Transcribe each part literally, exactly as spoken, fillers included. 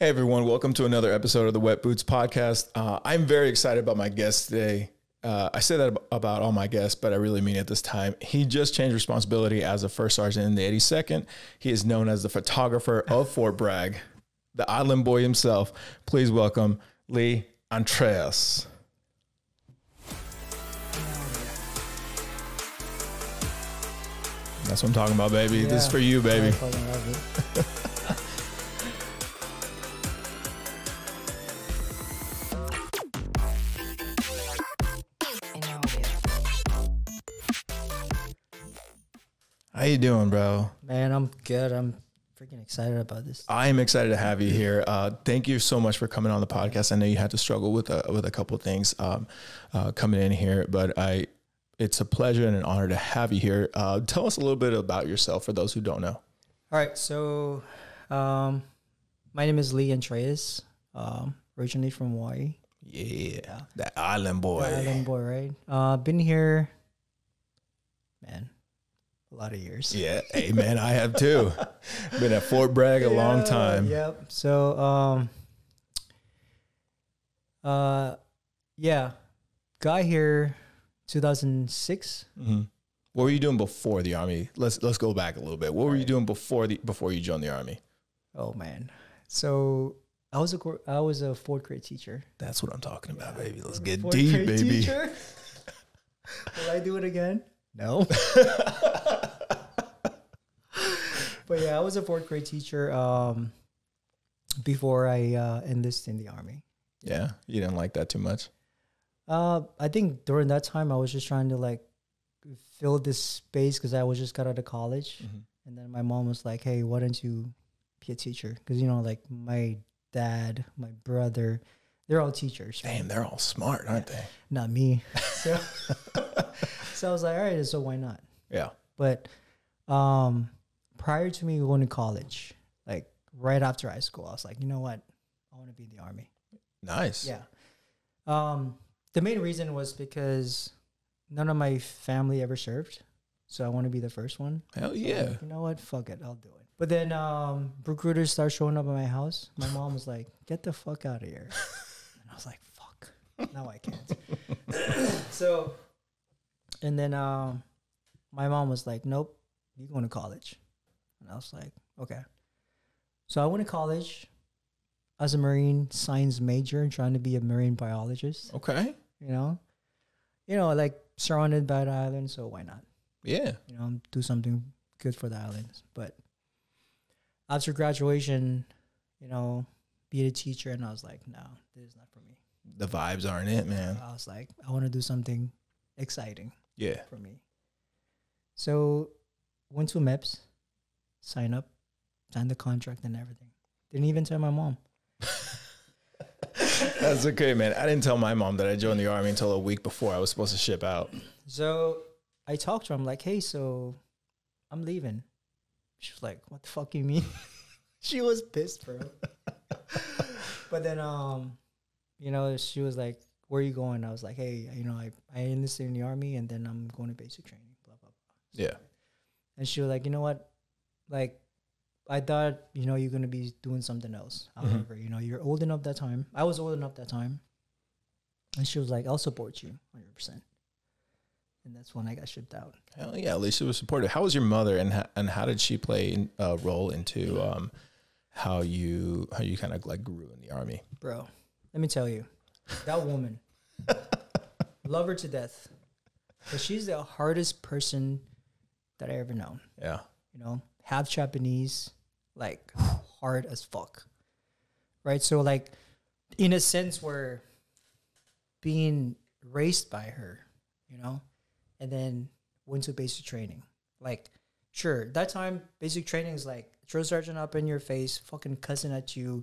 Hey everyone, welcome to another episode of the Wet Boots Podcast. Uh, I'm very excited about my guest today. Uh, I say that about all my guests, but I really mean it this time. He just changed responsibility as a First Sergeant in the eighty-second. He is known as the photographer of Fort Bragg, the Island Boy himself. Please welcome Lee Andreas. That's what I'm talking about, baby. Yeah. This is for you, baby. I fucking love it. How you doing, bro? Man, I'm good. I'm freaking excited about this. I am excited to have you here. Uh, thank you so much for coming on the podcast. I know you had to struggle with a, with a couple of things um, uh, coming in here, but I it's a pleasure and an honor to have you here. Uh, tell us a little bit about yourself for those who don't know. All right. So um, my name is Lee Andreas, um, originally from Hawaii. Yeah, that island boy. The island boy, right? Uh, been here, man. A lot of years. Yeah, hey man, I have too. Been at Fort Bragg a yeah, long time. Yep. So, um, uh, yeah, got here two thousand six. Mm-hmm. What were you doing before the Army? Let's let's go back a little bit. What were right. you doing before the before you joined the Army? Oh man, so I was a I was a fourth grade teacher. That's what I'm talking about, yeah. baby. Let's get fourth deep, grade baby. Teacher? Will I do it again? No. But yeah, I was a fourth grade teacher um, before I uh, enlisted in the Army. Yeah, you didn't like that too much? Uh, I think during that time, I was just trying to like fill this space because I was just got out of college. Mm-hmm. And then my mom was like, hey, why don't you be a teacher? Because, you know, like my dad, my brother, they're all teachers. Damn, right? They're all smart, aren't yeah. they? Not me. So, so I was like, all right, so why not? Yeah. But... um. prior to me going to college, like right after high school, I was like, you know what? I want to be in the Army. Nice. Yeah. Um, the main reason was because none of my family ever served. So I want to be the first one. Hell yeah. So like, you know what? Fuck it. I'll do it. But then um, recruiters start showing up at my house. My mom was like, get the fuck out of here. And I was like, fuck. Now I can't. So, and then um, my mom was like, nope, you're going to college. And I was like, okay. So I went to college as a marine science major and trying to be a marine biologist. Okay. You know, you know, like surrounded by the island. So why not? Yeah. You know, do something good for the island. But after graduation, you know, be a teacher. And I was like, no, this is not for me. The vibes aren't it, man. I was like, I want to do something exciting. Yeah. For me. So went to MEPS. Sign up, sign the contract and everything. Didn't even tell my mom. That's okay, man. I didn't tell my mom that I joined the Army until a week before I was supposed to ship out. So I talked to her. I'm like, hey, so I'm leaving. She was like, what the fuck you mean? She was pissed, bro. But then, um, you know, she was like, where are you going? I was like, hey, you know, I, I enlisted in the Army and then I'm going to basic training, blah, blah, blah. So, yeah. And she was like, you know what? Like, I thought, you know, you're going to be doing something else. However, mm-hmm. you know, you're old enough that time. I was old enough that time. And she was like, I'll support you one hundred percent. And that's when I got shipped out. Hell yeah, at least she was supportive. How was your mother and how, and how did she play a uh, role into um, how you how you kind of like grew in the Army? Bro, let me tell you, that woman, love her to death. But she's the hardest person that I ever known. Yeah. You know? Half Japanese, like hard as fuck, right? So like, in a sense, we're being raised by her, you know, and then went to basic training. Like, sure, that time basic training is like drill sergeant up in your face, fucking cussing at you,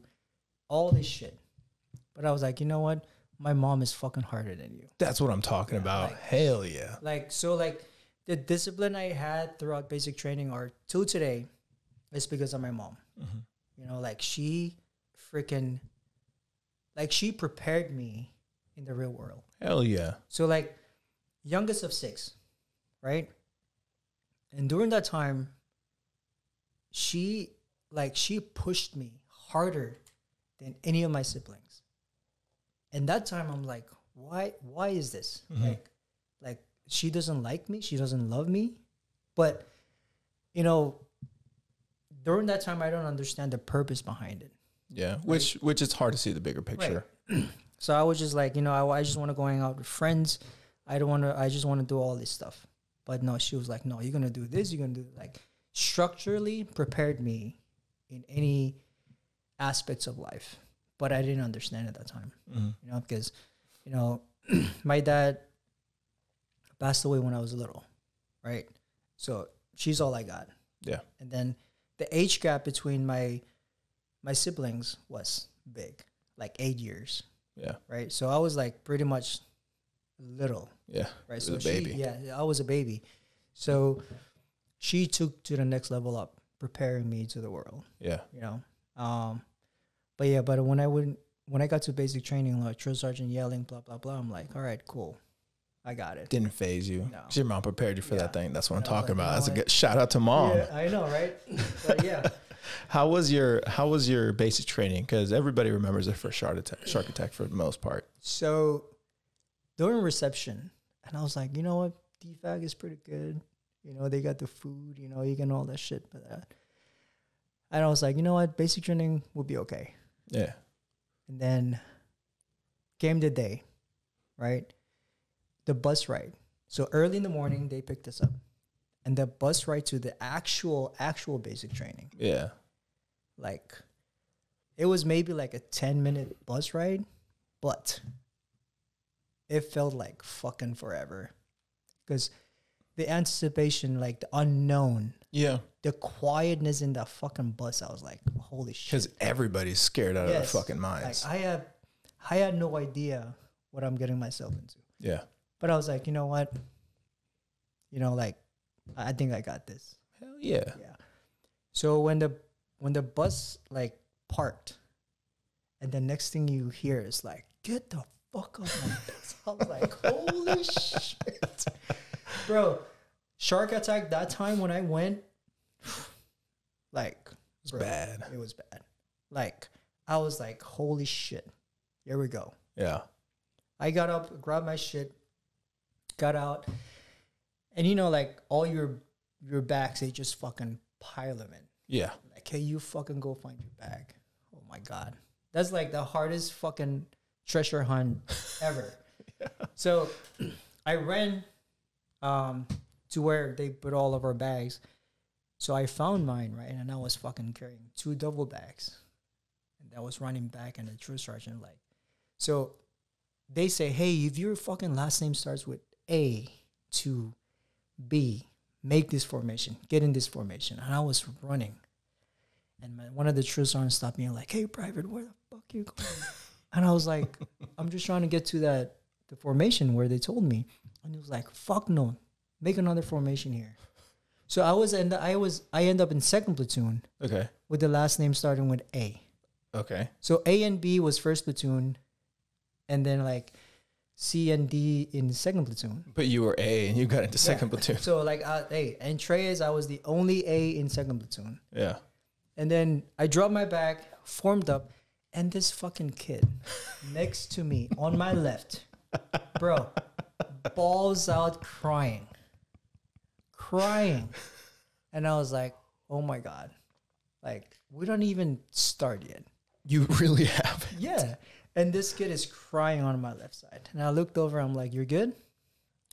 all this shit. But I was like, you know what? My mom is fucking harder than you. That's what I'm talking yeah, about. Like, hell yeah. Like so, like. The discipline I had throughout basic training or till today is because of my mom. Mm-hmm. You know, like she freaking, like she prepared me in the real world. Hell yeah. So like youngest of six, right? And during that time, she, like she pushed me harder than any of my siblings. And that time I'm like, why why is this? Mm-hmm. Like like she doesn't like me, she doesn't love me. But you know, during that time I don't understand the purpose behind it. Yeah, like, which which it's hard to see the bigger picture. Right. So I was just like, you know, I, I just want to go hang out with friends. I don't want to, I just want to do all this stuff. But no, she was like, no, you're going to do this, you're going to do like structurally prepared me in any aspects of life. But I didn't understand at that time, mm-hmm. you know, because, you know, my dad passed away when I was little, right? So she's all I got. Yeah. And then the age gap between my my siblings was big, like eight years. Yeah. Right. So I was like pretty much little. Yeah. Right. So a she, baby. Yeah, I was a baby. So she took to the next level up, preparing me to the world. Yeah. You know. Um. But yeah, but when I wouldn't, when I got to basic training, like drill sergeant yelling, blah, blah, blah, I'm like, all right, cool. I got it. Didn't phase you. No. Your mom prepared you for yeah. that thing. That's what and I'm talking like, about. That's a good shout out to mom. Yeah, I know, right? But yeah. How was your, how was your basic training? Because everybody remembers their first shark attack, shark attack for the most part. So during reception, and I was like, you know what? D FAG is pretty good. You know, they got the food, you know, you can all that shit. But that. And I was like, you know what? Basic training will be okay. Yeah. And then came the day, right? The bus ride. So early in the morning, they picked us up. And the bus ride to the actual, actual basic training. Yeah. Like, it was maybe like a ten-minute bus ride, but it felt like fucking forever. Because the anticipation, like the unknown. Yeah. The quietness in that fucking bus, I was like, holy shit. Because everybody's scared out yes. of their fucking minds. Like, I have, I had no idea what I'm getting myself into. Yeah. But I was like, you know what? You know, like, I think I got this. Hell yeah. Yeah. So when the when the bus, like, parked, and the next thing you hear is like, get the fuck off my bus. I was like, holy shit. Bro, shark attack that time when I went, like, it was bro, bad. It was bad. Like, I was like, holy shit. Here we go. Yeah. I got up, grabbed my shit, got out. And you know, like, all your your bags, they just fucking pile them in. Yeah. Like, hey, you fucking go find your bag. Oh, my God. That's, like, the hardest fucking treasure hunt ever. Yeah. So I ran um, to where they put all of our bags. So I found mine, right? And I was fucking carrying two double bags. And I was running back, and the drill sergeant, like, so they say, hey, if your fucking last name starts with A to B, make this formation, get in this formation. And I was running. And my, one of the drill sergeants stopped me and like, hey, private, where the fuck are you going? And I was like, I'm just trying to get to that the formation where they told me. And he was like, fuck no, make another formation here. So I was, and I was, I end up in second platoon. Okay. With the last name starting with A. Okay. So A and B was first platoon. And then like C and D in second platoon. But you were A and you got into second yeah. platoon. So like uh, A. And Treyas, I was the only A in second platoon. Yeah. And then I dropped my bag, formed up, and this fucking kid next to me on my left, bro, balls out crying. Crying. And I was like, oh my God. Like, we don't even start yet. You really haven't. Yeah. And this kid is crying on my left side. And I looked over, I'm like, you're good?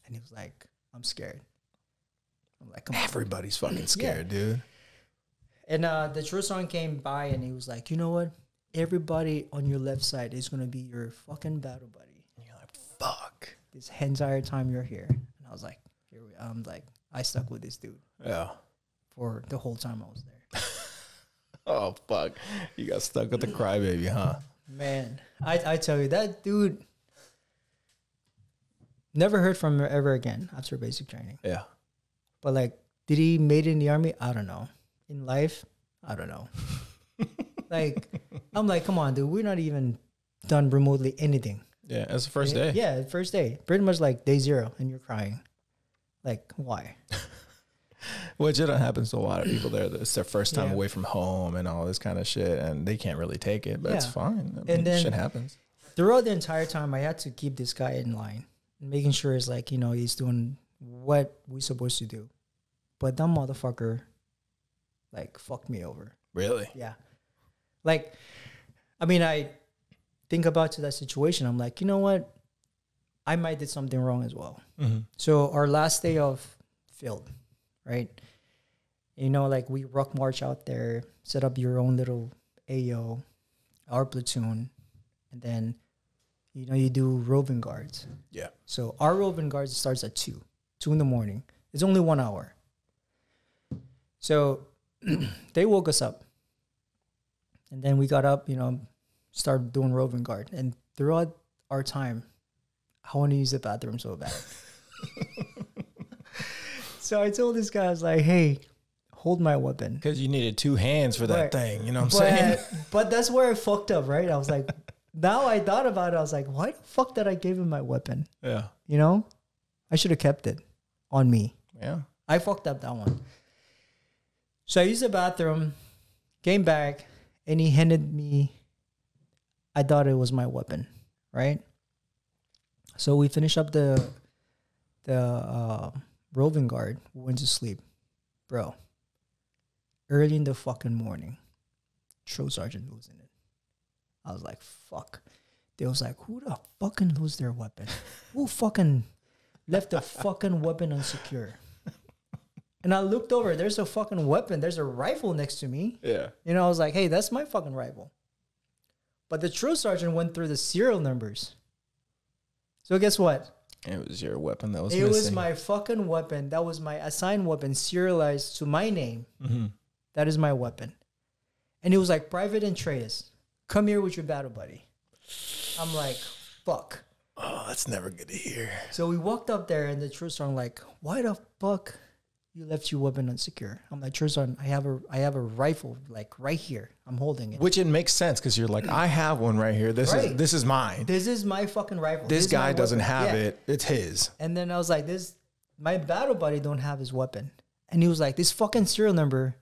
And he was like, I'm scared. I'm like, come on. Everybody's fucking scared, yeah. dude. And uh, the drill sergeant came by and he was like, you know what? Everybody on your left side is going to be your fucking battle buddy. And you're like, fuck. This entire time you're here. And I was like, here we are. I'm like, I stuck with this dude. Yeah. For the whole time I was there. Oh, fuck. You got stuck with the crybaby, huh? Man, I, I tell you, that dude, never heard from him ever again after basic training. Yeah. But, like, did he made it in the Army? I don't know. In life? I don't know. Like, I'm like, come on, dude. We're not even done remotely anything. Yeah, that's the first day. Yeah, first day. Pretty much, like, day zero, and you're crying. Like, why? Which it happens to a lot of people there. It's their first time yeah. away from home and all this kind of shit, and they can't really take it, but yeah. it's fine. I mean, and then shit happens. Throughout the entire time, I had to keep this guy in line, making sure it's like, you know, he's doing what we're supposed to do. But that motherfucker, like, fucked me over. Really? Yeah. Like, I mean, I think about to that situation. I'm like, you know what? I might did something wrong as well. Mm-hmm. So our last day of field, right? You know, like we rock march out there, set up your own little A O, our platoon, and then, you know, you do roving guards. Yeah. So our roving guards starts at two, two in the morning. It's only one hour. So they woke us up. And then we got up, you know, started doing roving guard. And throughout our time, I want to use the bathroom so bad. So I told this guy, I was like, hey, hold my weapon. Because you needed two hands for that right. thing, you know what I'm but, saying? But that's where I fucked up, right? I was like, now I thought about it, I was like, why the fuck did I give him my weapon? Yeah. You know? I should have kept it on me. Yeah. I fucked up that one. So I used the bathroom, came back, and he handed me, I thought it was my weapon, right? So we finished up the the uh, roving guard. We went to sleep. Bro, early in the fucking morning, First Sergeant losing it. I was like, fuck. They was like, who the fucking lose their weapon? Who fucking left the fucking weapon unsecure? And I looked over. There's a fucking weapon. There's a rifle next to me. Yeah. You know, I was like, hey, that's my fucking rifle. But the First Sergeant went through the serial numbers. So guess what? It was your weapon that was it missing. It was my fucking weapon. That was my assigned weapon serialized to my name. Mm-hmm. That is my weapon. And it was like, Private Andreas, come here with your battle buddy. I'm like, fuck. Oh, that's never good to hear. So we walked up there and the First Sergeant like, why the fuck you left your weapon unsecure? I'm like, First Sergeant, I have a I have a rifle like right here. I'm holding it. Which it makes sense because you're like, I have one right here. This right. is this is mine. This is my fucking rifle. This, this guy doesn't weapon. have yeah. it. It's his. And then I was like, this my battle buddy don't have his weapon. And he was like, this fucking serial number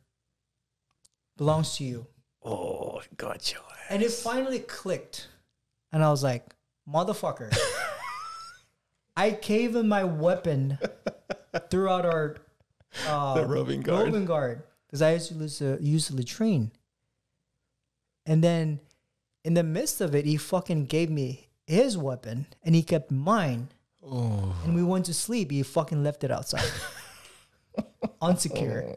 belongs to you. Oh, I got your ass. And it finally clicked. And I was like, motherfucker. I gave him my weapon throughout our Uh, the roving guard. Roving guard. Because I used to use the, use the latrine. And then in the midst of it, he fucking gave me his weapon and he kept mine. Oh. And we went to sleep. He fucking left it outside. Unsecure.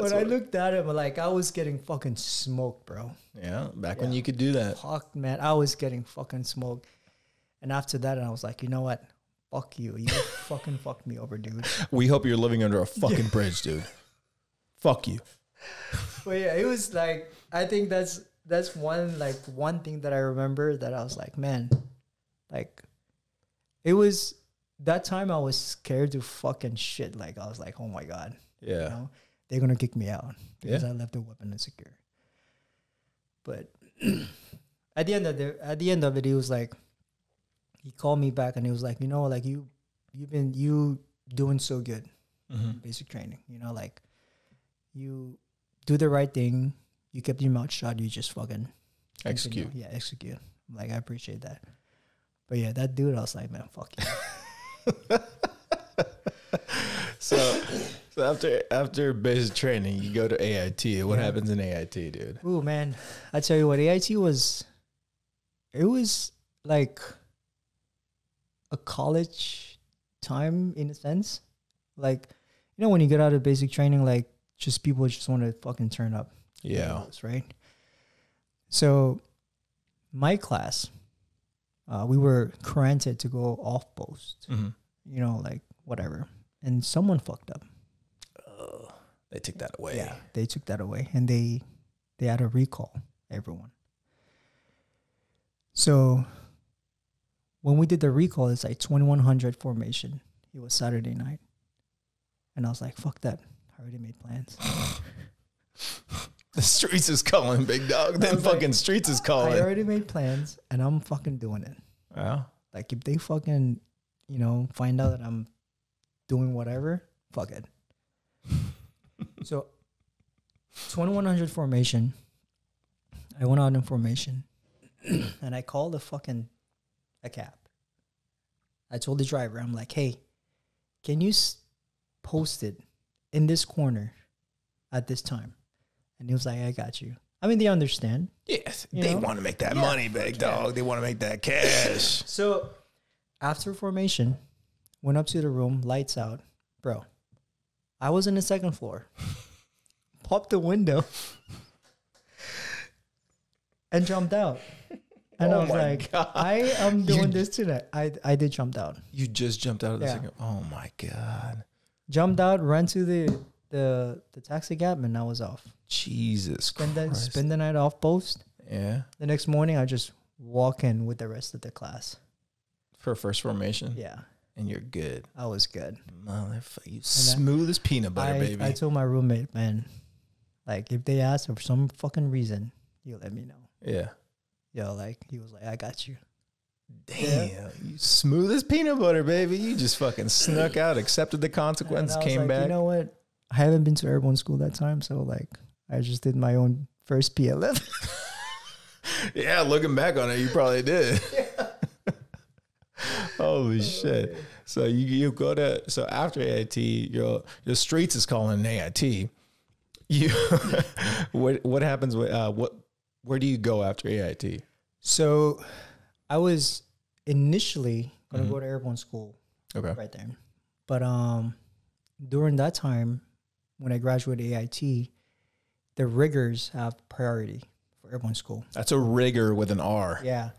When I looked at him, like, I was getting fucking smoked, bro. Yeah, back yeah. when you could do that. Fuck, man. I was getting fucking smoked. And after that, I was like, you know what? Fuck you. You fucking fucked me over, dude. We hope you're living under a fucking yeah. bridge, dude. Fuck you. But yeah, it was like, I think that's that's one like one thing that I remember that I was like, man, like it was that time I was scared to fucking shit. Like I was like, oh my God. Yeah. You know? They're gonna kick me out because yeah. I left the weapon insecure. But at the end of the at the end of it, it was like, he called me back and he was like, you know, like you, you've been, you doing so good, mm-hmm. basic training, you know, like you do the right thing. You kept your mouth shut. You just fucking execute. Continue. Yeah. Execute. Like, I appreciate that. But yeah, that dude, I was like, man, fuck you. so, so after, after basic training, you go to A I T. What yeah. happens in A I T, dude? Ooh, man. I tell you what, A I T was, it was like a college time in a sense. Like, you know, when you get out of basic training, like just people just want to fucking turn up. Yeah. Those, right. So my class, uh, we were granted to go off post, mm-hmm. you know, like whatever. And someone fucked up. Oh, they took that away. Yeah. They took that away and they, they had to recall everyone. So when we did the recall, it's like twenty-one hundred formation. It was Saturday night. And I was like, fuck that. I already made plans. The streets is calling, big dog. Them fucking like, streets is calling. I already made plans, and I'm fucking doing it. Yeah. Like, if they fucking, you know, find out that I'm doing whatever, fuck it. So twenty-one hundred formation, I went out in formation and I called a fucking a cab. I told the driver, I'm like, hey, can you s- post it in this corner at this time? And he was like, I got you. I mean, they understand. Yes, they know? want to make that yeah, money, big dog. Yeah. They want to make that cash. So after formation, went up to the room, lights out. Bro, I was in the second floor. Popped the window and jumped out. And oh I was like, God. I am doing you, this tonight. I I did jump out. You just jumped out of the yeah. second. Oh, my God. Jumped out, ran to the... The the taxi cab, and I was off. Jesus spend Christ. The, spend the night off post. Yeah. The next morning, I just walk in with the rest of the class. For first formation? Yeah. And you're good. I was good. Motherfucker, you smooth I, as peanut butter, I, baby. I told my roommate, man, like, if they ask for some fucking reason, you let me know. Yeah. Yo, like, he was like, I got you. Damn, yeah. You smooth as peanut butter, baby. You just fucking snuck out, accepted the consequence, came like, back. You know what? I haven't been to airborne school that time, so like I just did my own first P L F. Yeah, looking back on it, you probably did. Yeah. Holy shit! So you you go to so after A I T, your your streets is calling an A I T. You what what happens with uh, what where do you go after A I T? So I was initially gonna mm-hmm. go to airborne school. Okay, right there, but um during that time. When I graduated A I T, the rigors have priority for airborne school. That's a rigor with an R. Yeah.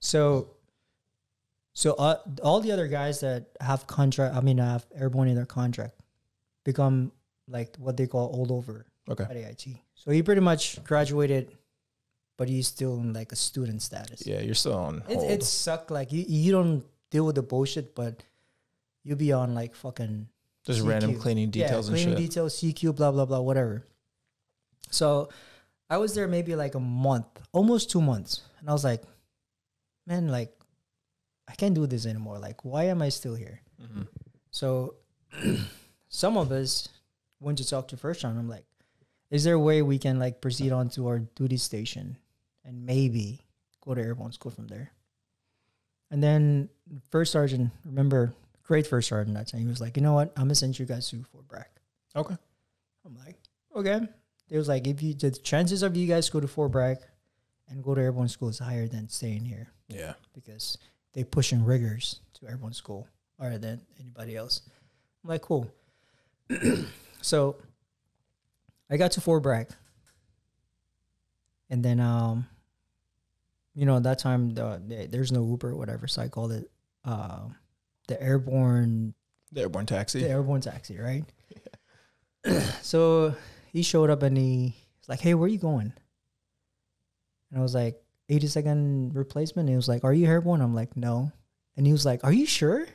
So, so uh, all the other guys that have contract, I mean, have airborne in their contract, become like what they call all over okay. at A I T. So he pretty much graduated, but he's still in like a student status. Yeah, you're still on hold. It, it sucked. Like you, you don't deal with the bullshit, but you'll be on like fucking... Just C Q. Random cleaning details yeah, and shit. Cleaning details, C Q, blah, blah, blah, whatever. So I was there maybe like a month, almost two months. And I was like, man, like, I can't do this anymore. Like, why am I still here? Mm-hmm. So some of us went to talk to First John. I'm like, is there a way we can like proceed on to our duty station and maybe go to airborne school from there? And then First Sergeant, remember... Great First Sergeant that time. He was like, you know what? I'm going to send you guys to Fort Bragg. Okay. I'm like, okay. It was like, if you the chances of you guys go to Fort Bragg and go to airborne school is higher than staying here. Yeah. Because they pushing rigors to airborne school harder than anybody else. I'm like, cool. So I got to Fort Bragg. And then, um, you know, at that time, the, the, there's no Uber or whatever. So I called it... Uh, The airborne... The airborne taxi. The airborne taxi, right? Yeah. So he showed up and he was like, hey, where are you going? And I was like, eighty-second replacement. And he was like, are you airborne? I'm like, no. And he was like, are you sure?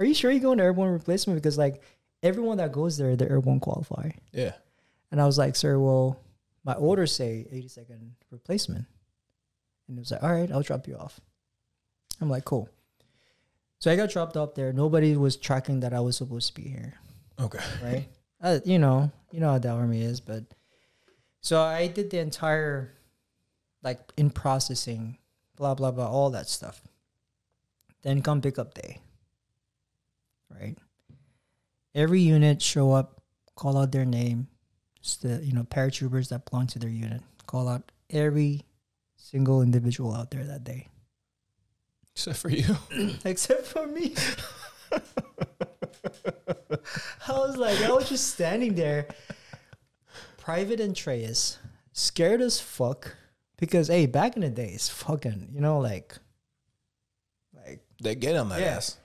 Are you sure you're going to airborne replacement? Because like everyone that goes there, they're airborne qualify. Yeah. And I was like, sir, well, my orders say eighty-second replacement. And he was like, all right, I'll drop you off. I'm like, cool. So I got dropped up there. Nobody was tracking that I was supposed to be here. Okay. Right? Uh, you know, you know how the Army is, but... So I did the entire, like, in processing, blah, blah, blah, all that stuff. Then come pickup day. Right? Every unit show up, call out their name. It's the, you know, paratroopers that belong to their unit. Call out every single individual out there that day. Except for you. Except for me. I was like, I was just standing there. Private Andreas, scared as fuck. Because, hey, back in the days, fucking, you know, like. like They get on my yeah. ass.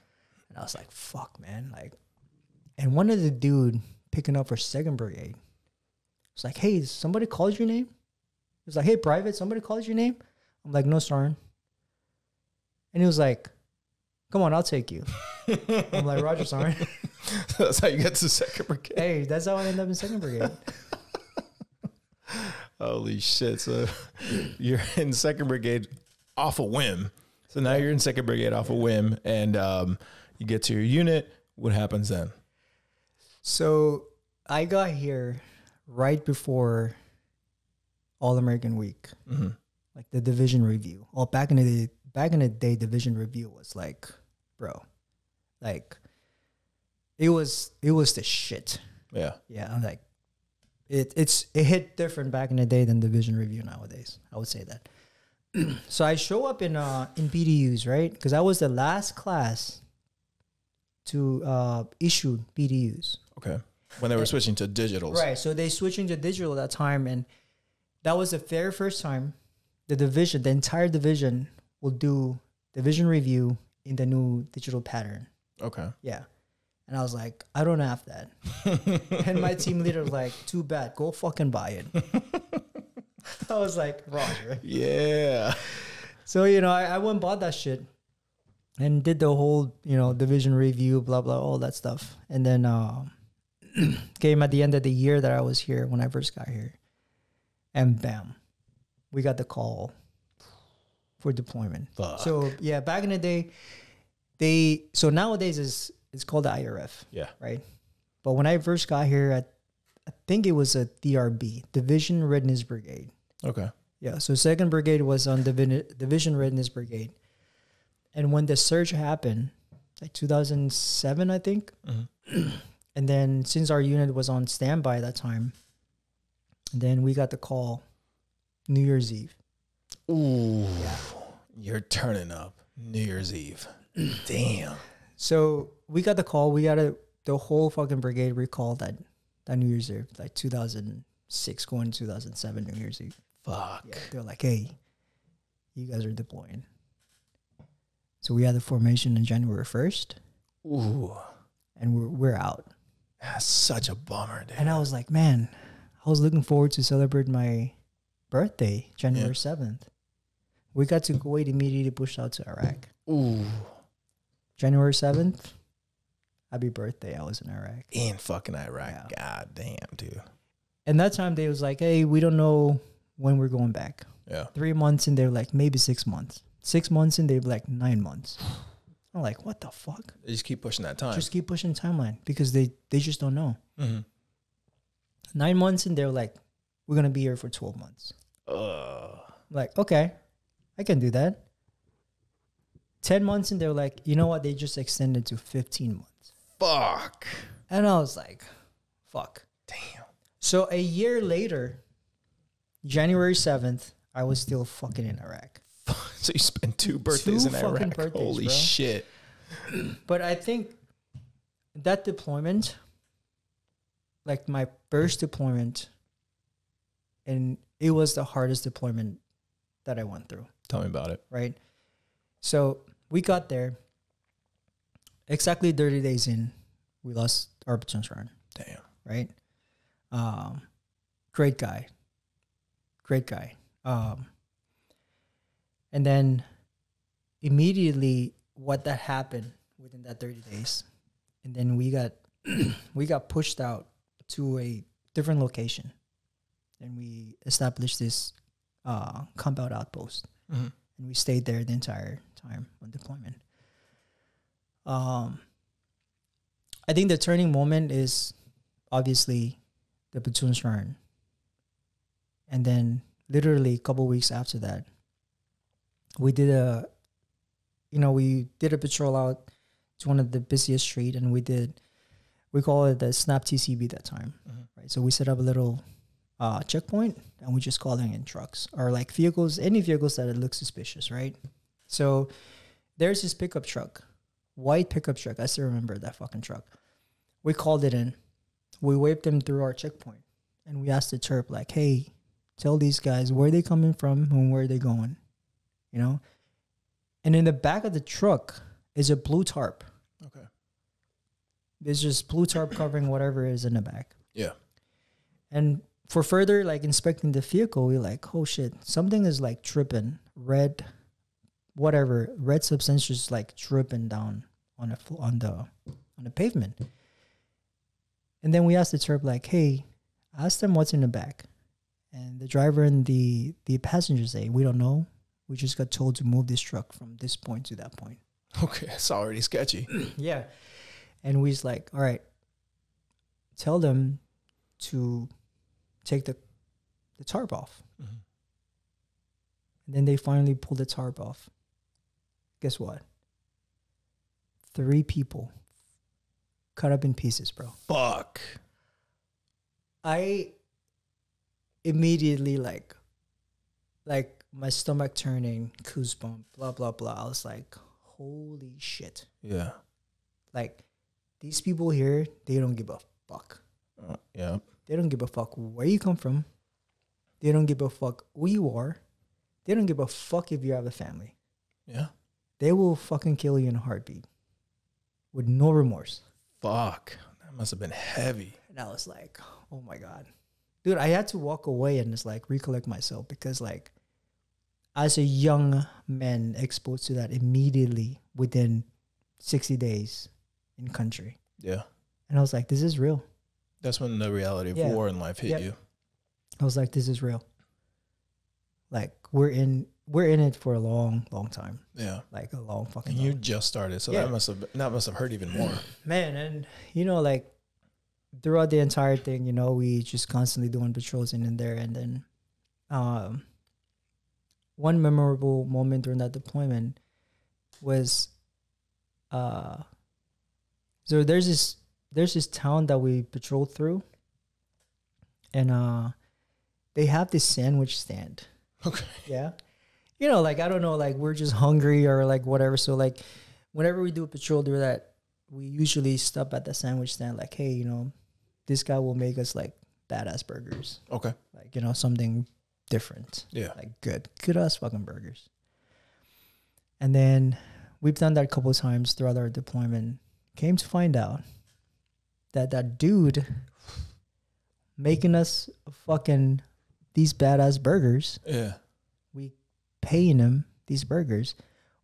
And I was like, fuck, man. Like, and one of the dude picking up for second Brigade was like, hey, somebody called your name? He was like, hey, private, somebody called your name? I'm like, no, Sergeant. And he was like, come on, I'll take you. I'm like, Roger, sorry. That's how you get to second Brigade. Hey, that's how I ended up in second Brigade. Holy shit. So you're in second Brigade off a whim. So now you're in second Brigade off a whim. And um, you get to your unit. what happens then? So I got here right before All-American Week, mm-hmm. like the division review. Well, back in the day, back in the day, division review was like, bro, like it was it was the shit. Yeah, yeah. I'm like, it it's it hit different back in the day than division review nowadays. I would say that. So I show up in uh in B D Us, right? Because I was the last class to uh issue B D Us. Okay. When they were and, switching to digitals. Right. So they switching to digital that time, and that was the very first time the division, the entire division will do division review in the new digital pattern. Okay. Yeah. And I was like, I don't have that. And my team leader was like, too bad, go fucking buy it. I was like, Roger. Yeah. So, you know, I, I went and bought that shit and did the whole, you know, division review, blah, blah, all that stuff. And then uh, came at the end of the year that I was here when I first got here. And bam, we got the call for deployment. Fuck. So, yeah, back in the day, they, so nowadays is, it's called the I R F. Yeah. Right. But when I first got here, I, I think it was a D R B, Division Readiness Brigade. Okay. Yeah. So second Brigade was on Divi Division Readiness Brigade. And when the surge happened, like two thousand seven, I think. Mm-hmm. And then since our unit was on standby at that time, then we got the call New Year's Eve. Ooh. Yeah. You're turning up New Year's Eve. Damn. So we got the call. We got a, the whole fucking brigade recalled that, that New Year's Eve, like two thousand six going to two thousand seven New Year's Eve. Fuck. Yeah, they're like, hey, you guys are deploying. So we had the formation on January first. Ooh. And we're, we're out. That's such a bummer, dude. And I was like, man, I was looking forward to celebrate my birthday, January seventh. We got to Kuwait, immediately pushed out to Iraq. Ooh. January seventh, happy birthday. I was in Iraq. In fucking Iraq. Yeah. God damn, dude. And that time they was like, hey, we don't know when we're going back. Yeah. Three months in, they're like, maybe six months. Six months in, they're like, nine months. I'm like, what the fuck? They just keep pushing that time. Just keep pushing the timeline because they, they just don't know. Mm-hmm. Nine months in, they're like, we're going to be here for twelve months. Uh. Like, okay, I can do that. ten months and they're like, you know what? They just extended to fifteen months. Fuck. And I was like, fuck. Damn. So a year later, January seventh, I was still fucking in Iraq. So you spent two birthdays two in Iraq. Birthdays, Holy bro. Shit. But I think that deployment, like my first deployment, and it was the hardest deployment that I went through. Tell me about it. Right. So we got there. Exactly thirty days in, we lost our platoon sergeant. Damn. Right? Um, great guy. Great guy. Um, and then immediately what that happened within that thirty days. And then we got we got pushed out to a different location. And we established this uh, compound outpost. Mm-hmm. And we stayed there the entire time on deployment. Um, I think the turning moment is obviously the platoon sergeant. And then literally a couple weeks after that, we did a, you know, we did a patrol out to one of the busiest street, and we did, we call it the snap T C B that time. Mm-hmm. Right? So we set up a little Uh, checkpoint, and we just calling in trucks or like vehicles, any vehicles that it looks suspicious, right? So there's this pickup truck, white pickup truck. I still remember that fucking truck. We called it in. We waved them through our checkpoint, and we asked the chirp like, "Hey, tell these guys where they coming from and where they going," you know. And in the back of the truck is a blue tarp. Okay. There's just blue tarp covering whatever is in the back. Yeah. And for further, like, inspecting the vehicle, we're like, oh, shit, something is, like, dripping, red, whatever, red substance just, like, dripping down on the, on the, on the pavement. And then we asked the chirp, like, hey, ask them what's in the back. And the driver and the, the passenger say, we don't know. We just got told to move this truck from this point to that point. Okay, that's already sketchy. Yeah. And we's like, all right, tell them to take the, the tarp off. Mm-hmm. And then they finally pulled the tarp off. Guess what? Three people cut up in pieces, bro. Fuck. I immediately like, like my stomach turning, goosebump, blah, blah, blah. I was like, holy shit. Yeah. Like these people here, they don't give a fuck. Uh, yeah. They don't give a fuck where you come from. They don't give a fuck who you are. They don't give a fuck if you have a family. Yeah. They will fucking kill you in a heartbeat with no remorse. Fuck. That must have been heavy. And I was like, oh my God. Dude, I had to walk away and just like recollect myself because like as a young man exposed to that immediately within sixty days in country. Yeah. And I was like, this is real. That's when the reality of yeah. war and life hit yep. you. I was like, this is real. Like we're in, we're in it for a long, long time. Yeah. Like a long fucking and you long. Just started. So yeah. that must have, that must have hurt even more, man. And you know, like throughout the entire thing, you know, we just constantly doing patrols in and there. And then, um, one memorable moment during that deployment was, uh, so there's this, there's this town that we patrolled through and, uh, they have this sandwich stand. Okay. Yeah. You know, like, I don't know, like we're just hungry or like whatever. So like whenever we do a patrol through that, we usually stop at the sandwich stand. Like, hey, you know, this guy will make us like badass burgers. Okay. Like, you know, something different. Yeah. Like good, good ass fucking burgers. And then we've done that a couple of times throughout our deployment. Came to find out that that dude making us fucking these badass burgers, yeah, we paying him these burgers,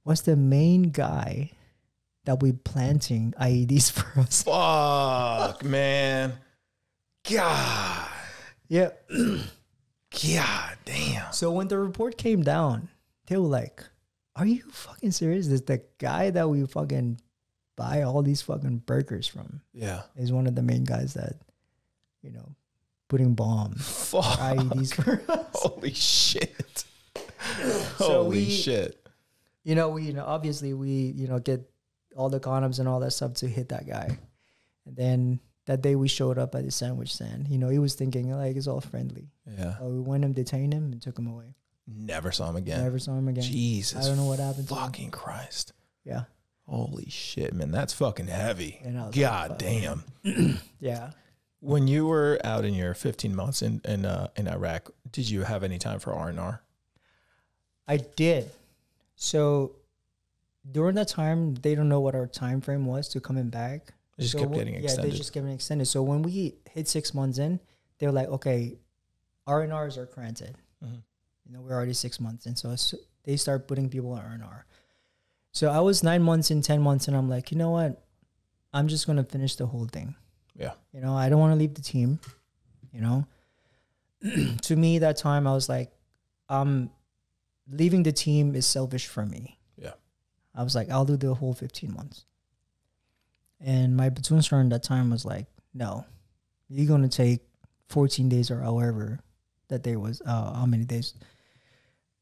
was the main guy that we planting I E Ds for us. Fuck, man. God. Yeah. God damn. So when the report came down, they were like, are you fucking serious? This the guy that we fucking buy all these fucking burgers from. Yeah. Is one of the main guys that, you know, putting bombs, fuck, I E Ds for us. Holy shit! So Holy we, shit! You know, we you know obviously we you know get all the condoms and all that stuff to hit that guy, and then that day we showed up at the sandwich stand. You know, he was thinking like it's all friendly. Yeah. So we went and detained him and took him away. Never saw him again. Never saw him again. Jesus, I don't know what happened. Fucking to him. Christ! Yeah. Holy shit, man, that's fucking heavy. God like, damn. Yeah. When you were out in your fifteen months in in, uh, in Iraq, did you have any time for R and R? I did. So during that time, they don't know what our time frame was to coming back. They just so kept we, getting extended. Yeah, they just kept getting extended. So when we hit six months in, they were like, okay, R and Rs are granted. Mm-hmm. You know, we're already six months in. So they start putting people on R and R. So I was nine months in, ten months, and I'm like, you know what? I'm just going to finish the whole thing. Yeah. You know, I don't want to leave the team, you know. To me, that time, I was like, um, leaving the team is selfish for me. Yeah. I was like, I'll do the whole fifteen months. And my platoon sergeant at that time was like, no, you're going to take fourteen days or however that there was, uh, how many days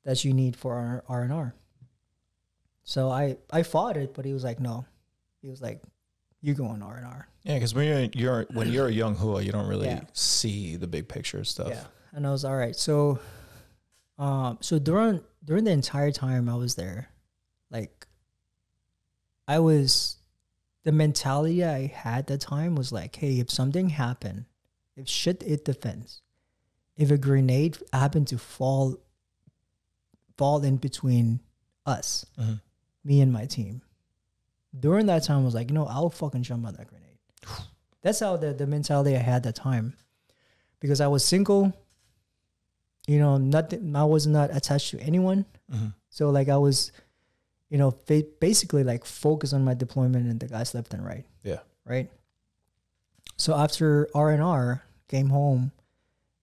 that you need for R and R. So I, I fought it, but he was like, no. He was like, you go on R and R. Yeah, because when you're, you're when you're a young hua, you don't really yeah. see the big picture of stuff. Yeah, and I was all right. So, um, so during during the entire time I was there, like, I was, the mentality I had at the time was like, hey, if something happened, if shit hit the fence, if a grenade happened to fall, fall in between us, mm-hmm. me and my team. During that time, I was like, you know, I'll fucking jump on that grenade. That's how the, the mentality I had that time. Because I was single, you know, nothing, I was not attached to anyone. Mm-hmm. So, like, I was, you know, basically, like, focused on my deployment and the guys left and right. Yeah. Right? So, after R and R, came home,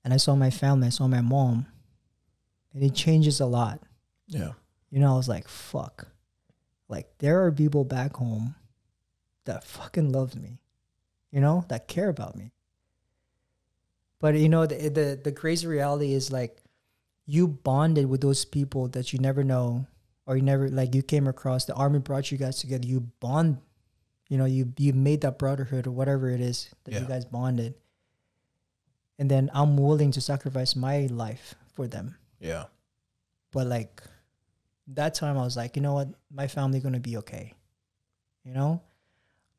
and I saw my family, I saw my mom, and it changes a lot. Yeah. You know, I was like, fuck. Like, there are people back home that fucking loves me, you know, that care about me. But, you know, the, the, the crazy reality is, like, you bonded with those people that you never know, or you never, like, you came across. The Army brought you guys together. You bond, you know, you, you made that brotherhood or whatever it is that yeah. you guys bonded. And then I'm willing to sacrifice my life for them. Yeah. But, like, that time I was like, you know what? My family going to be okay, you know?